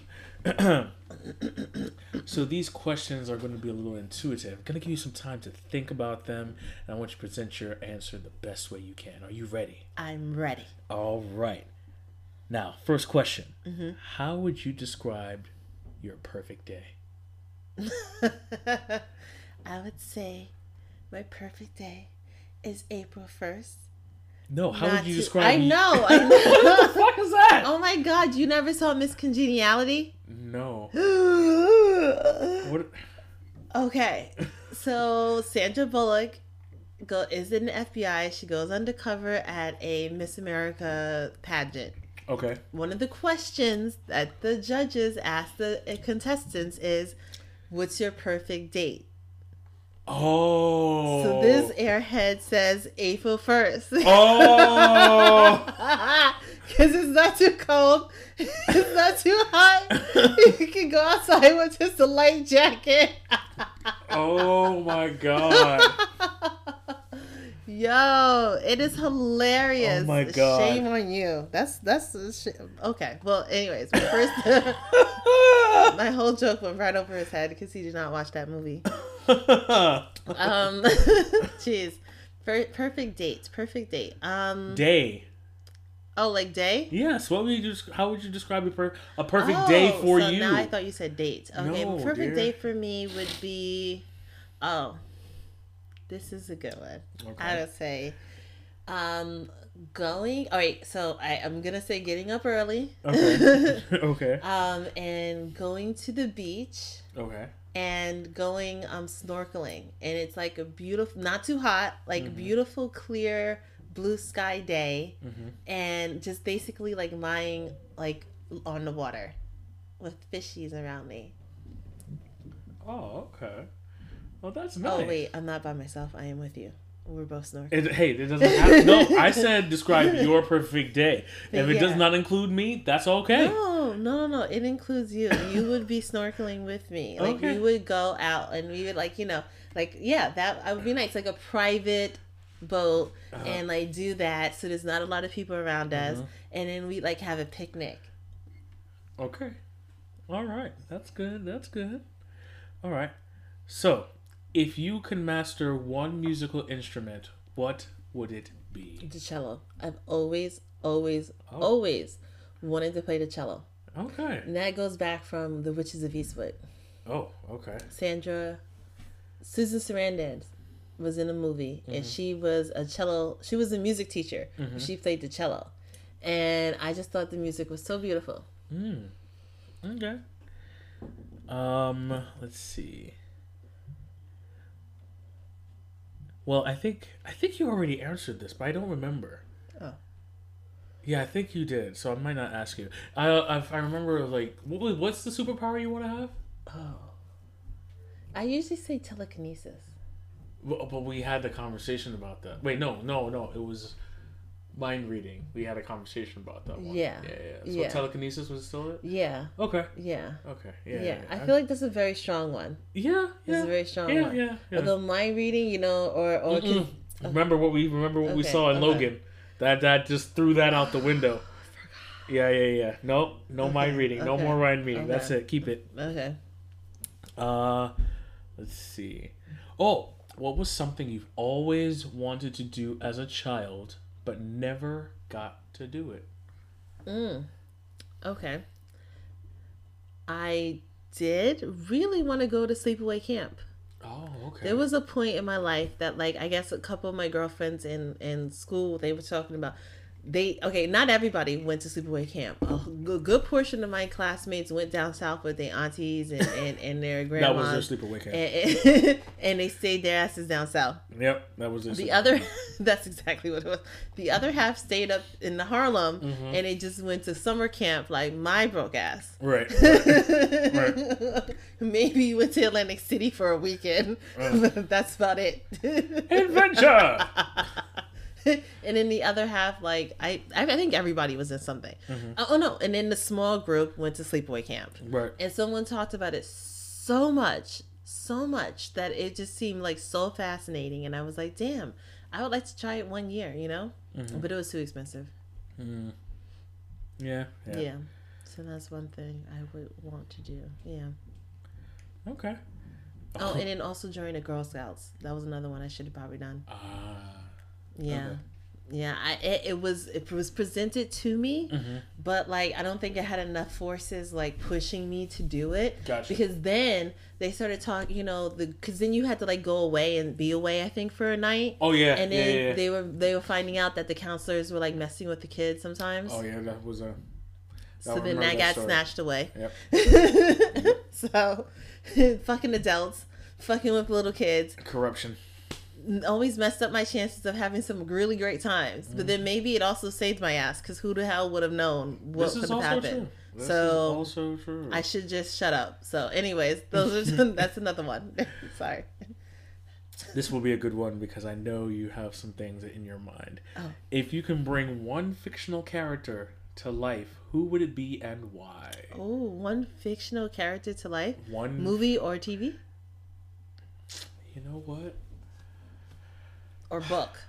So these questions are going to be a little intuitive. I'm going to give you some time to think about them, and I want you to present your answer the best way you can. Are you ready? I'm ready. All right. Now, first question. Mm-hmm. How would you describe your perfect day? I would say my perfect day is April first. No, how Not would you describe to, I know, I know. What the fuck is that? Oh my god, you never saw Miss Congeniality? No. What? Okay, so Sandra Bullock go, is in the F B I. She goes undercover at a Miss America pageant. Okay. One of the questions that the judges ask the contestants is, what's your perfect date? Oh. So this airhead says April first. Oh. Because it's not too cold. It's not too hot. You can go outside with just a light jacket. Oh my god. Yo, it is hilarious. Oh my god. Shame on you. That's, that's, okay. Well, anyways, first, my whole joke went right over his head because he did not watch that movie. um jeez per- perfect dates perfect date um day oh like day yes what would you just how would you describe a, per- a perfect oh, day for so you now I thought you said date okay no, perfect dear. Day for me would be oh this is a good one okay. I would say um going all right so I I'm gonna say getting up early okay okay um and going to the beach okay and going um snorkeling, and it's like a beautiful, not too hot, like mm-hmm. beautiful clear blue sky day, mm-hmm. and just basically like lying like on the water with fishies around me. Oh, okay. Well, that's nice. Oh wait, I'm not by myself. I am with you. We're both snorkeling. It, hey, it doesn't have, no, I said describe your perfect day. But if it yeah. does not include me, that's okay. No, no, no, it includes you. You would be snorkeling with me. Like, okay. we would go out and we would, like, you know, like, yeah, that would be nice. Like a private boat uh-huh. and, like, do that so there's not a lot of people around uh-huh. us. And then we, like, have a picnic. Okay. All right. That's good. That's good. All right. So, if you can master one musical instrument, what would it be? The cello. I've always, always, oh. always wanted to play the cello. Okay. And that goes back from The Witches of Eastwood. Oh, okay. Sandra, Susan Sarandon was in a movie, mm-hmm. and she was a cello, she was a music teacher. Mm-hmm. She played the cello. And I just thought the music was so beautiful. Mm. Okay. Um, let's see. Well, I think I think you already answered this, but I don't remember. Oh. Yeah, I think you did. So I might not ask you. I I, I remember like what what's the superpower you want to have? Oh. I usually say telekinesis. But, but we had the conversation about that. Wait, no, no, no. It was mind reading. We had a conversation about that one. Yeah. Yeah, yeah. So yeah. telekinesis was still it? Yeah. Okay. Yeah. Okay. Yeah. Yeah. yeah. I feel like that's a very strong one. Yeah. yeah. It's a very strong yeah, one. Yeah, yeah. Although mind reading, you know, or or can, okay. remember what we remember what okay. we saw in okay. Logan. That that just threw that out the window. Yeah, yeah, yeah. Nope. No okay. mind reading. Okay. No more mind reading. Okay. That's it. Keep it. Okay. Uh let's see. Oh, what was something you've always wanted to do as a child? But never got to do it. Mm. Okay. I did really want to go to sleepaway camp. Oh, okay. There was a point in my life that, like, I guess a couple of my girlfriends in, in school, they were talking about, they, okay, not everybody went to sleepaway camp. A good portion of my classmates went down south with their aunties and, and, and their grandmas. That was their sleepaway camp. And, and, and they stayed their asses down south. Yep, that was their The other, camp. That's exactly what it was. The other half stayed up in the Harlem, mm-hmm. and they just went to summer camp like my broke ass. Right. Right. right. Maybe you went to Atlantic City for a weekend, uh. but that's about it. Adventure! And then the other half, like, I I think everybody was in something. Mm-hmm. Oh, no. And then the small group went to sleepaway camp. Right. And someone talked about it so much, so much that it just seemed, like, so fascinating. And I was like, damn, I would like to try it one year, you know? Mm-hmm. But it was too expensive. Mm-hmm. Yeah, yeah. Yeah. So that's one thing I would want to do. Yeah. Okay. Oh, oh and then also join the Girl Scouts. That was another one I should have probably done. Ah. Uh... Yeah, okay. yeah. I it, it was it was presented to me, mm-hmm. but like I don't think I had enough forces like pushing me to do it. Gotcha. Because then they started talking, you know, the because then you had to like go away and be away. I think for a night. Oh yeah. And then yeah, yeah, yeah. they were they were finding out that the counselors were like messing with the kids sometimes. Oh yeah, that was a. So then that, that got story. snatched away. Yep. yep. So, fucking adults, fucking with little kids. Corruption. Always messed up my chances of having some really great times, mm. but then maybe it also saved my ass because who the hell would have known what could have happened? This so is also true. I should just shut up. So, anyways, those are that's another one. Sorry. This will be a good one because I know you have some things in your mind. Oh. If you can bring one fictional character to life, who would it be and why? Oh, one fictional character to life. One movie or T V. You know what? Or book.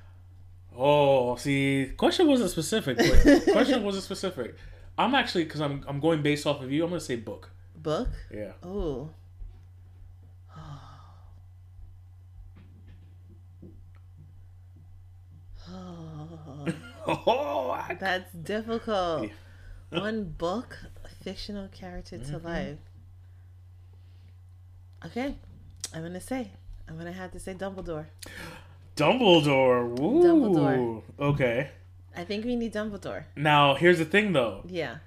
Oh, see, question wasn't specific. But question wasn't specific. I'm actually because I'm I'm going based off of you. I'm gonna say book. Book. Yeah. Ooh. Oh. Oh. oh I... That's difficult. Yeah. One book, a fictional character to mm-hmm. life. Okay, I'm gonna say. I'm gonna have to say Dumbledore. Dumbledore. Woo. Dumbledore. Okay. I think we need Dumbledore. Now, here's the thing, though. Yeah.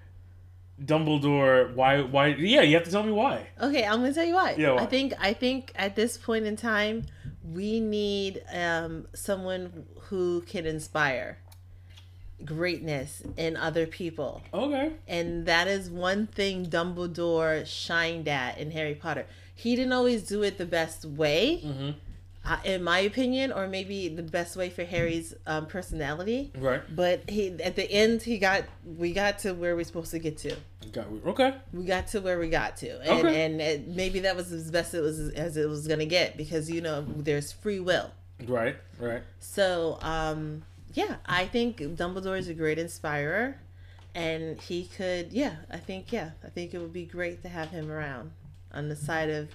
Dumbledore. Why? Why? Yeah, you have to tell me why. Okay, I'm gonna tell you why. Yeah. Why? I think. I think at this point in time, we need um, someone who can inspire greatness in other people. Okay. And that is one thing Dumbledore shined at in Harry Potter. He didn't always do it the best way. Mm-hmm. In my opinion, or maybe the best way for Harry's um, personality. Right. But he at the end, he got we got to where we're supposed to get to. Got okay. We got to where we got to, and okay. and it, maybe that was as best it was as it was gonna get because you know there's free will. Right. Right. So um, yeah, I think Dumbledore is a great inspirer, and he could yeah I think yeah I think it would be great to have him around on the side of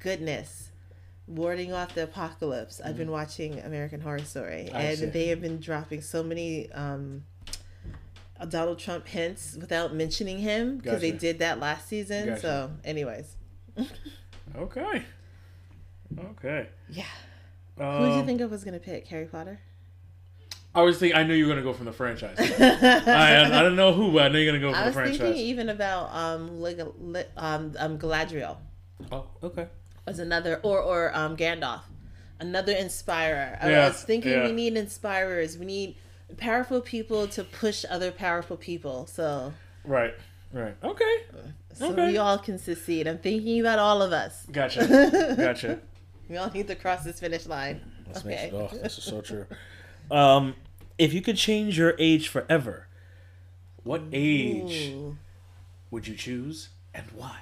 goodness. warding off the apocalypse, mm-hmm. I've been watching American Horror Story, I and see. They have been dropping so many um, Donald Trump hints without mentioning him, because gotcha. They did that last season. Gotcha. So, anyways. okay. Okay. Yeah. Um, Who did you think I was gonna pick? Harry Potter. I was thinking. I knew you were gonna go from the franchise. I, I don't know who, but I know you're gonna go from the franchise. I was thinking even about um, Lig- Lig- um, um, Galadriel. Oh, okay. As another, or or um, Gandalf, another inspirer. I yeah, was thinking yeah. we need inspirers. We need powerful people to push other powerful people. So. Right. Right. Okay. So okay. we all can succeed. I'm thinking about all of us. Gotcha. Gotcha. We all need to cross this finish line. This okay. makes it off. This is so true. Um, if you could change your age forever, what age Ooh. Would you choose and why?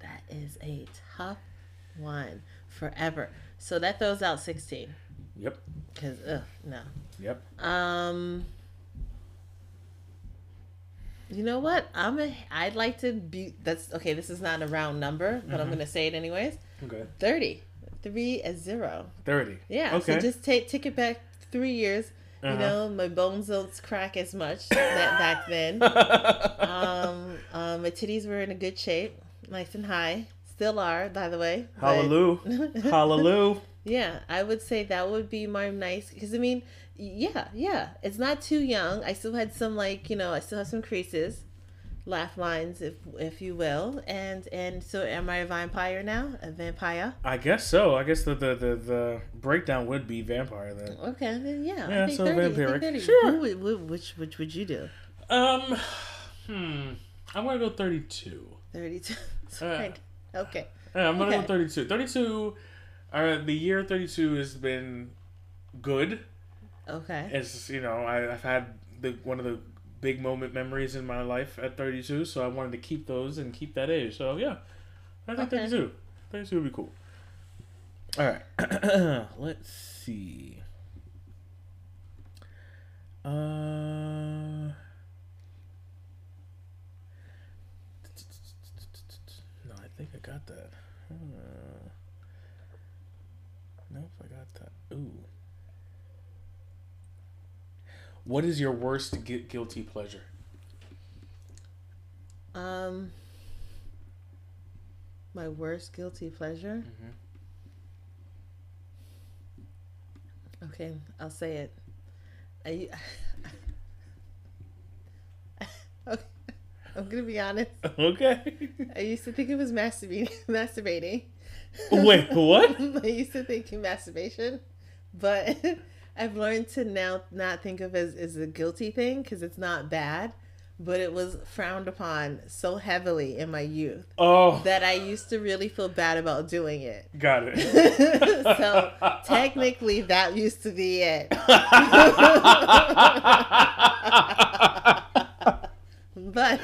That is a tough one. Forever. So that throws out sixteen. Yep. Because, ugh, no. Yep. Um... You know what? I'm a. I'd like to be. That's okay. This is not a round number, but mm-hmm. I'm gonna say it anyways. Okay. Thirty. Three is zero. Thirty. Yeah. Okay. So just take take it back three years. Uh-huh. You know, my bones don't crack as much that back then. um, um, my titties were in a good shape, nice and high. Still are, by the way. Hallelujah. But... Hallelujah. Yeah, I would say that would be my nice, because I mean, yeah, yeah, it's not too young. I still had some, like, you know, I still have some creases, laugh lines, if if you will, and and so am I a vampire now? A vampire? I guess so. I guess the the the, the breakdown would be vampire then. Okay, then yeah. Yeah, I think so thirty, vampiric. I think thirty. Sure. Who would, which which would you do? Um, hmm, I'm gonna go thirty-two. Thirty-two. uh, okay. Yeah, I'm gonna okay. go thirty-two. Thirty-two. Uh, the year thirty-two has been good. Okay. It's, you know, I, I've had the one of the big moment memories in my life at thirty-two, so I wanted to keep those and keep that age. So, yeah. I think okay. thirty-two. thirty-two would be cool. All right. Let's see. Uh... No, I think I got that. Uh... Nope, I got that. Ooh. What is your worst gu- guilty pleasure? Um, my worst guilty pleasure? Mm-hmm. Okay, I'll say it. I, okay, I'm going to be honest. Okay. I used to think it was masturbating. masturbating. Wait, what? I used to think of masturbation, but I've learned to now not think of it as, as a guilty thing, because it's not bad, but it was frowned upon so heavily in my youth oh. that I used to really feel bad about doing it. Got it. So technically that used to be it. But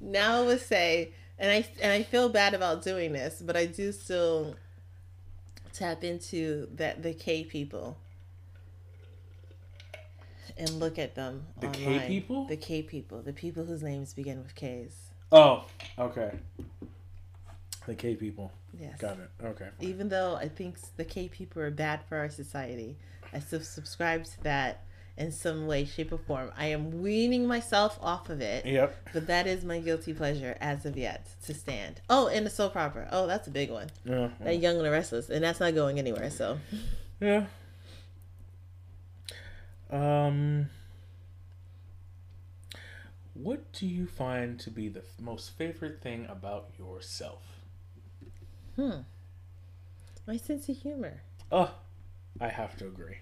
now I would say... And I and I feel bad about doing this, but I do still tap into that the K people and look at them. The online. K people? The K people. The people whose names begin with K's. Oh, okay. The K people. Yes. Got it. Okay. Even though I think the K people are bad for our society, I still subscribe to that. In some way, shape, or form. I am weaning myself off of it. Yep. But that is my guilty pleasure as of yet to stand. Oh, and the soap opera. Oh, that's a big one. Yeah. That yeah. Young and the Restless. And that's not going anywhere, so. Yeah. Um. What do you find to be the most favorite thing about yourself? Hmm. My sense of humor. Oh, I have to agree.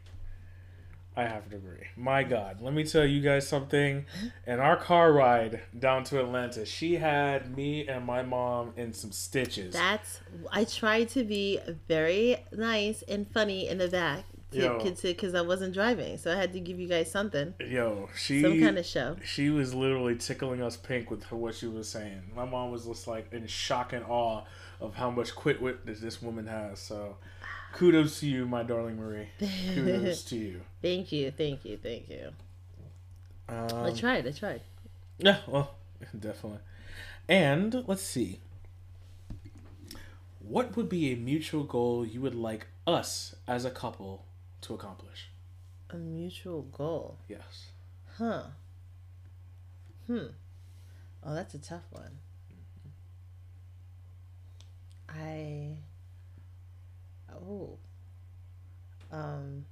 I have to agree. My God, let me tell you guys something. In our car ride down to Atlanta, she had me and my mom in some stitches. That's, I tried to be very nice and funny in the back because I wasn't driving. So I had to give you guys something. Yo, she. Some kind of show. She was literally tickling us pink with her, what she was saying. My mom was just like in shock and awe of how much quick wit this woman has. So. Kudos to you, my darling Marie. Kudos to you. Thank you, thank you, thank you. Um, I tried, I tried. Yeah, well, definitely. And, let's see. what would be a mutual goal you would like us as a couple to accomplish? A mutual goal? Yes. Huh. Hmm. Oh, that's a tough one. Mm-hmm. I... Oh. Um...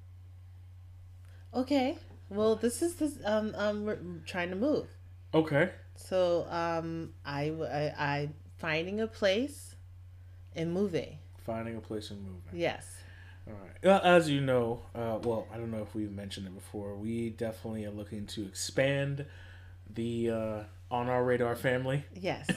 Okay. Well, this is this. Um, um, we're trying to move. Okay. So, um, I, I, I finding a place and moving. Finding a place and moving. Yes. All right. Well, as you know, uh, well, I don't know if we've mentioned it before. We definitely are looking to expand the uh, On Our Radar family. Yes.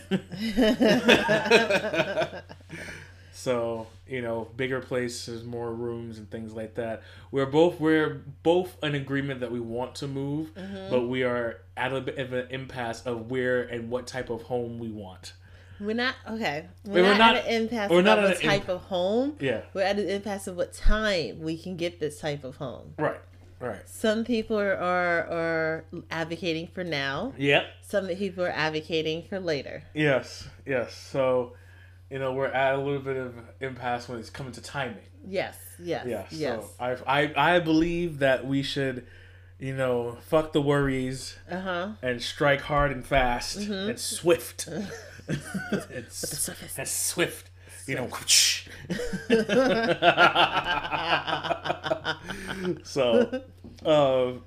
So, you know, bigger places, more rooms and things like that. We're both we're both in agreement that we want to move, mm-hmm. but we are at a bit of an impasse of where and what type of home we want. We're not, okay. We're, we're not, not at an impasse we're about not what type imp- of home. Yeah. We're at an impasse of what time we can get this type of home. Right, right. Some people are, are, are advocating for now. Yeah. Some people are advocating for later. Yes, yes. So... You know, we're at a little bit of impasse when it's coming to timing. Yes, yes, yeah, so yes. I, I, I believe that we should, you know, fuck the worries uh-huh. and strike hard and fast mm-hmm. and swift. It's swift. That's swift. You know, so, um,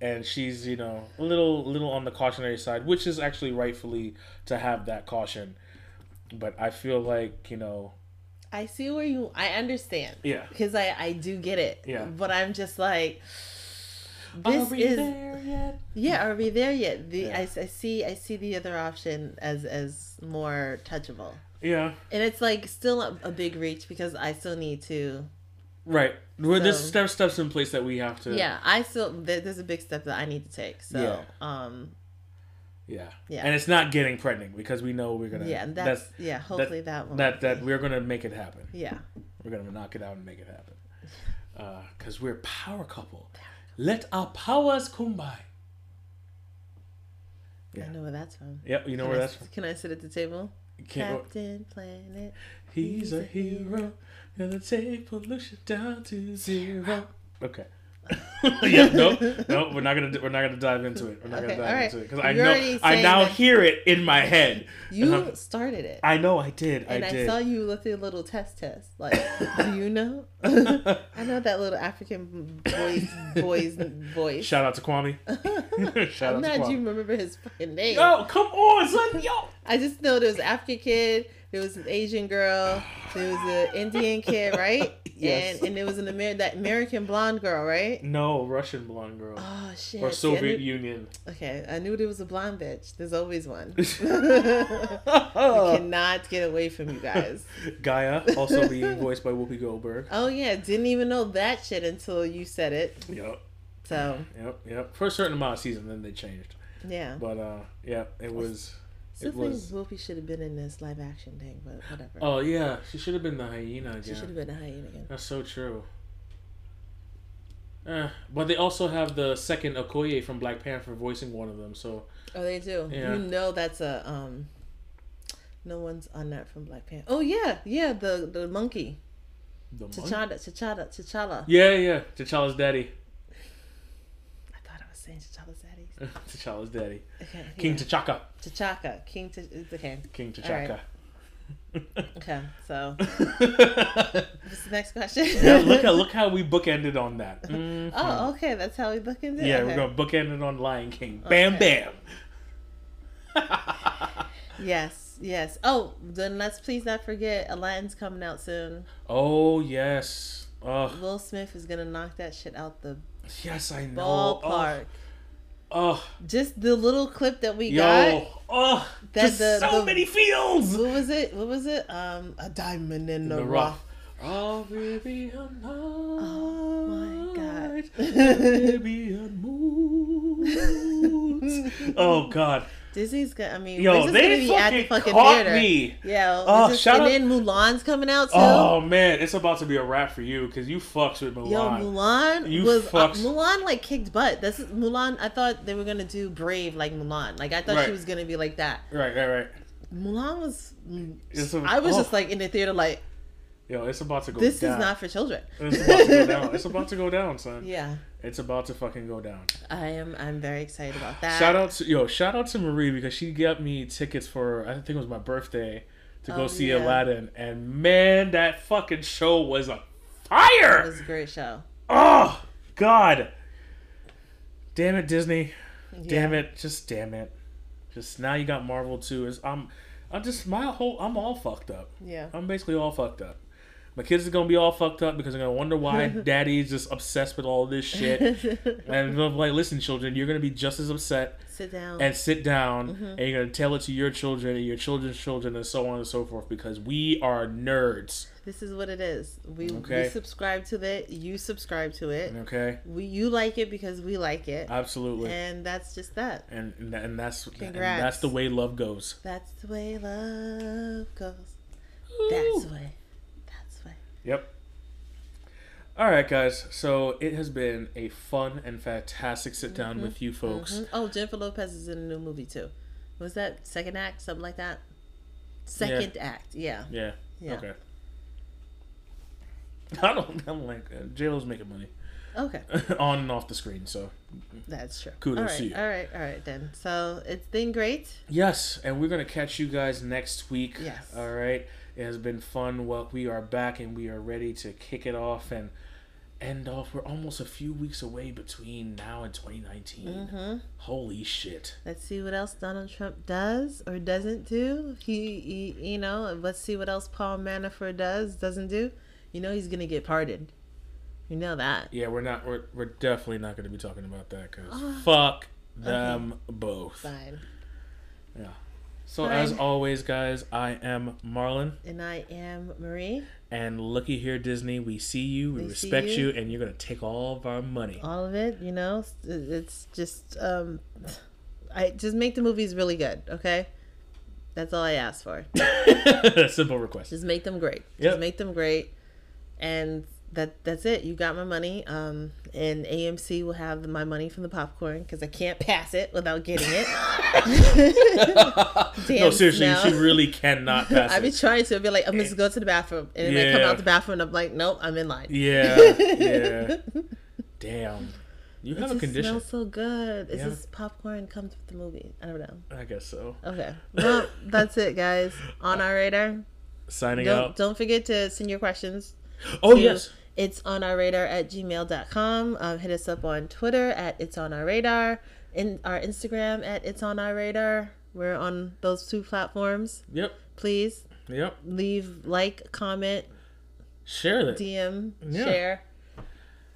and she's, you know, a little, little on the cautionary side, which is actually rightfully to have that caution. But I feel like, you know... I see where you... I understand. Yeah. Because I, I do get it. Yeah. But I'm just like... This are we is, there yet? Yeah, are we there yet? The yeah. I, I see I see the other option as, as more touchable. Yeah. And it's like still a, a big reach because I still need to... Right. Well, so, there's step, steps in place that we have to... Yeah, I still... There's a big step that I need to take. So, yeah. um... Yeah. yeah, and it's not getting pregnant because we know we're gonna. Yeah, that's, that's yeah. Hopefully that one. That that, that we're gonna make it happen. Yeah, we're gonna knock it out and make it happen. Uh, cause we're a power couple. Let our powers combine. Yeah. I know where that's from. Yep, you know can where I, that's from. Can I sit at the table? Can't, Captain Planet. He's, he's a, a hero. hero. Gonna take pollution down to zero. Okay. yeah, no, no, we're not gonna we're not gonna dive into it. We're not okay, gonna dive right. into it because I know I now that. hear it in my head. You started it. I know I did. And I, did. I saw you with your little test test. Like, do you know? I know that little African boy's boy's voice. Shout out to Kwame. Shout I'm out to glad Kwame. You remember his fucking name. No, come on, son, yo. I just know there was an African kid. There was an Asian girl. There was an Indian kid, right? Yes. And and there was an Amer- that American blonde girl, right? No, Russian blonde girl. Oh, shit. Or Soviet yeah, knew- Union. Okay, I knew there was a blonde bitch. There's always one. You cannot get away from you guys. Gaia, also being voiced by Whoopi Goldberg. Oh, yeah. Didn't even know that shit until you said it. Yep. So. Yep, yep. For a certain amount of season, then they changed. Yeah. But, uh, yeah, it was... Still think Whoopi should have been in this live action thing, but whatever. Oh yeah, she should have been the hyena again. She should have been the hyena again. That's so true. Eh, but they also have the second Okoye from Black Panther voicing one of them, so. Oh, they do. Yeah. You know that's a um. No one's on that from Black Panther. Oh yeah, yeah the the monkey. The monkey? T'Challa, T'Challa, T'Challa. Yeah, yeah, T'Challa's daddy. I thought I was saying T'Challa's daddy. T'Challa's daddy. Okay, King yeah. T'Chaka. T'Chaka. King T- it's okay. King T'Chaka. Right. Okay, so what's the next question? yeah, look at look how we bookended on that. Mm-hmm. Oh, okay, that's how we bookended. Yeah, okay. We're gonna bookend it on Lion King. Bam, okay. Bam. yes, yes. Oh, then let's please not forget Aladdin's coming out soon. Oh yes. Ugh. Will Smith is gonna knock that shit out the. Yes, I know. Ballpark. Ugh. Oh, just the little clip that we Yo. got. Oh, that the, so the, many feels. What was it? What was it? Um, a diamond in, in the, the rough. rough. Oh, baby, oh my God. Baby, oh God. Disney's gonna. I mean, yo, they gonna be fucking at the fucking caught theater. me. Yeah. Oh, just, shout and out. then Mulan's coming out too. Oh man, it's about to be a wrap for you because you fucks with Mulan. Yo, Mulan you was fucks. Uh, Mulan like kicked butt. That's Mulan. I thought they were gonna do Brave like Mulan. Like I thought right. she was gonna be like that. Right, right, right. Mulan was. A, I was oh. just like in the theater, like. Yo, it's about to go. This down. Is not for children. It's about to go down. It's about to go down, son. Yeah. It's about to fucking go down. I am. I'm very excited about that. Shout out to yo. Shout out to Marie because she got me tickets for. I think it was my birthday to go oh, see yeah. Aladdin, and man, that fucking show was a fire. It was a great show. Oh God. Damn it, Disney. Yeah. Damn it. Just damn it. Just now you got Marvel too. Is I'm. I'm just my whole. I'm all fucked up. Yeah. I'm basically all fucked up. My kids are going to be all fucked up because they're going to wonder why daddy's just obsessed with all this shit. And I'm like, listen, children, you're going to be just as upset. Sit down. And sit down. Mm-hmm. And you're going to tell it to your children and your children's children and so on and so forth because we are nerds. This is what it is. We, okay. we subscribe to it. You subscribe to it. Okay. We You like it because we like it. Absolutely. And that's just that. And, and, and, that's, and that's the way love goes. That's the way love goes. Ooh. That's the way. Yep. All right, guys. So it has been a fun and fantastic sit down mm-hmm. with you folks. Mm-hmm. Oh, Jennifer Lopez is in a new movie too. What was that second act, something like that? Second yeah. act, yeah. yeah. Yeah. Okay. I don't. I'm like uh, J-Lo's making money. Okay. On and off the screen, so. That's true. Kudos all right, to you. All right, all right, then. So it's been great. Yes, and we're gonna catch you guys next week. Yes. All right. It has been fun. Well, we are back and we are ready to kick it off and end off. We're almost a few weeks away between now and twenty nineteen. Mm-hmm. Holy shit. Let's see what else Donald Trump does or doesn't do. He, he you know, let's see what else Paul Manafort does, doesn't do. You know he's going to get pardoned. You know that. Yeah, we're not. We're, we're definitely not going to be talking about that because oh. fuck them okay. both. Fine. Yeah. So, Hi. as always, guys, I am Marlon. And I am Marie. And looky here, Disney, we see you, we, we respect you. you, and you're going to take all of our money. All of it, you know? It's just, um, I just make the movies really good, okay? That's all I ask for. Simple request. Just make them great. Yep. Just make them great. And that that's it. You got my money. Um, and A M C will have my money from the popcorn because I can't pass it without getting it. Damn, no, seriously, no. She really cannot pass it. I be trying to be like, I'm just going to the bathroom, and then yeah. I come out the bathroom, and I'm like, nope, I'm in line. Yeah, yeah. Damn, you have it a condition. It smells so good. It's yeah. just popcorn comes with the movie. I don't know. I guess so. Okay. Well, that's it, guys. On Our Radar. Signing don't, out. Don't forget to send your questions. Oh to, yes. It's on our radar at gmail dot com. Um, hit us up on Twitter at it's on our radar. In our Instagram at it's on our radar. We're on those two platforms. Yep. Please. Yep. Leave like, comment, share that. D M, yeah. share.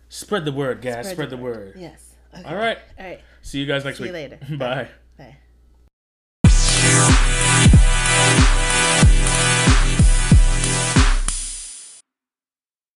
Spread the word, guys. Spread, Spread the, the word. word. Yes. Okay. All right. All right. See you guys next See week. See you later. Bye. Bye.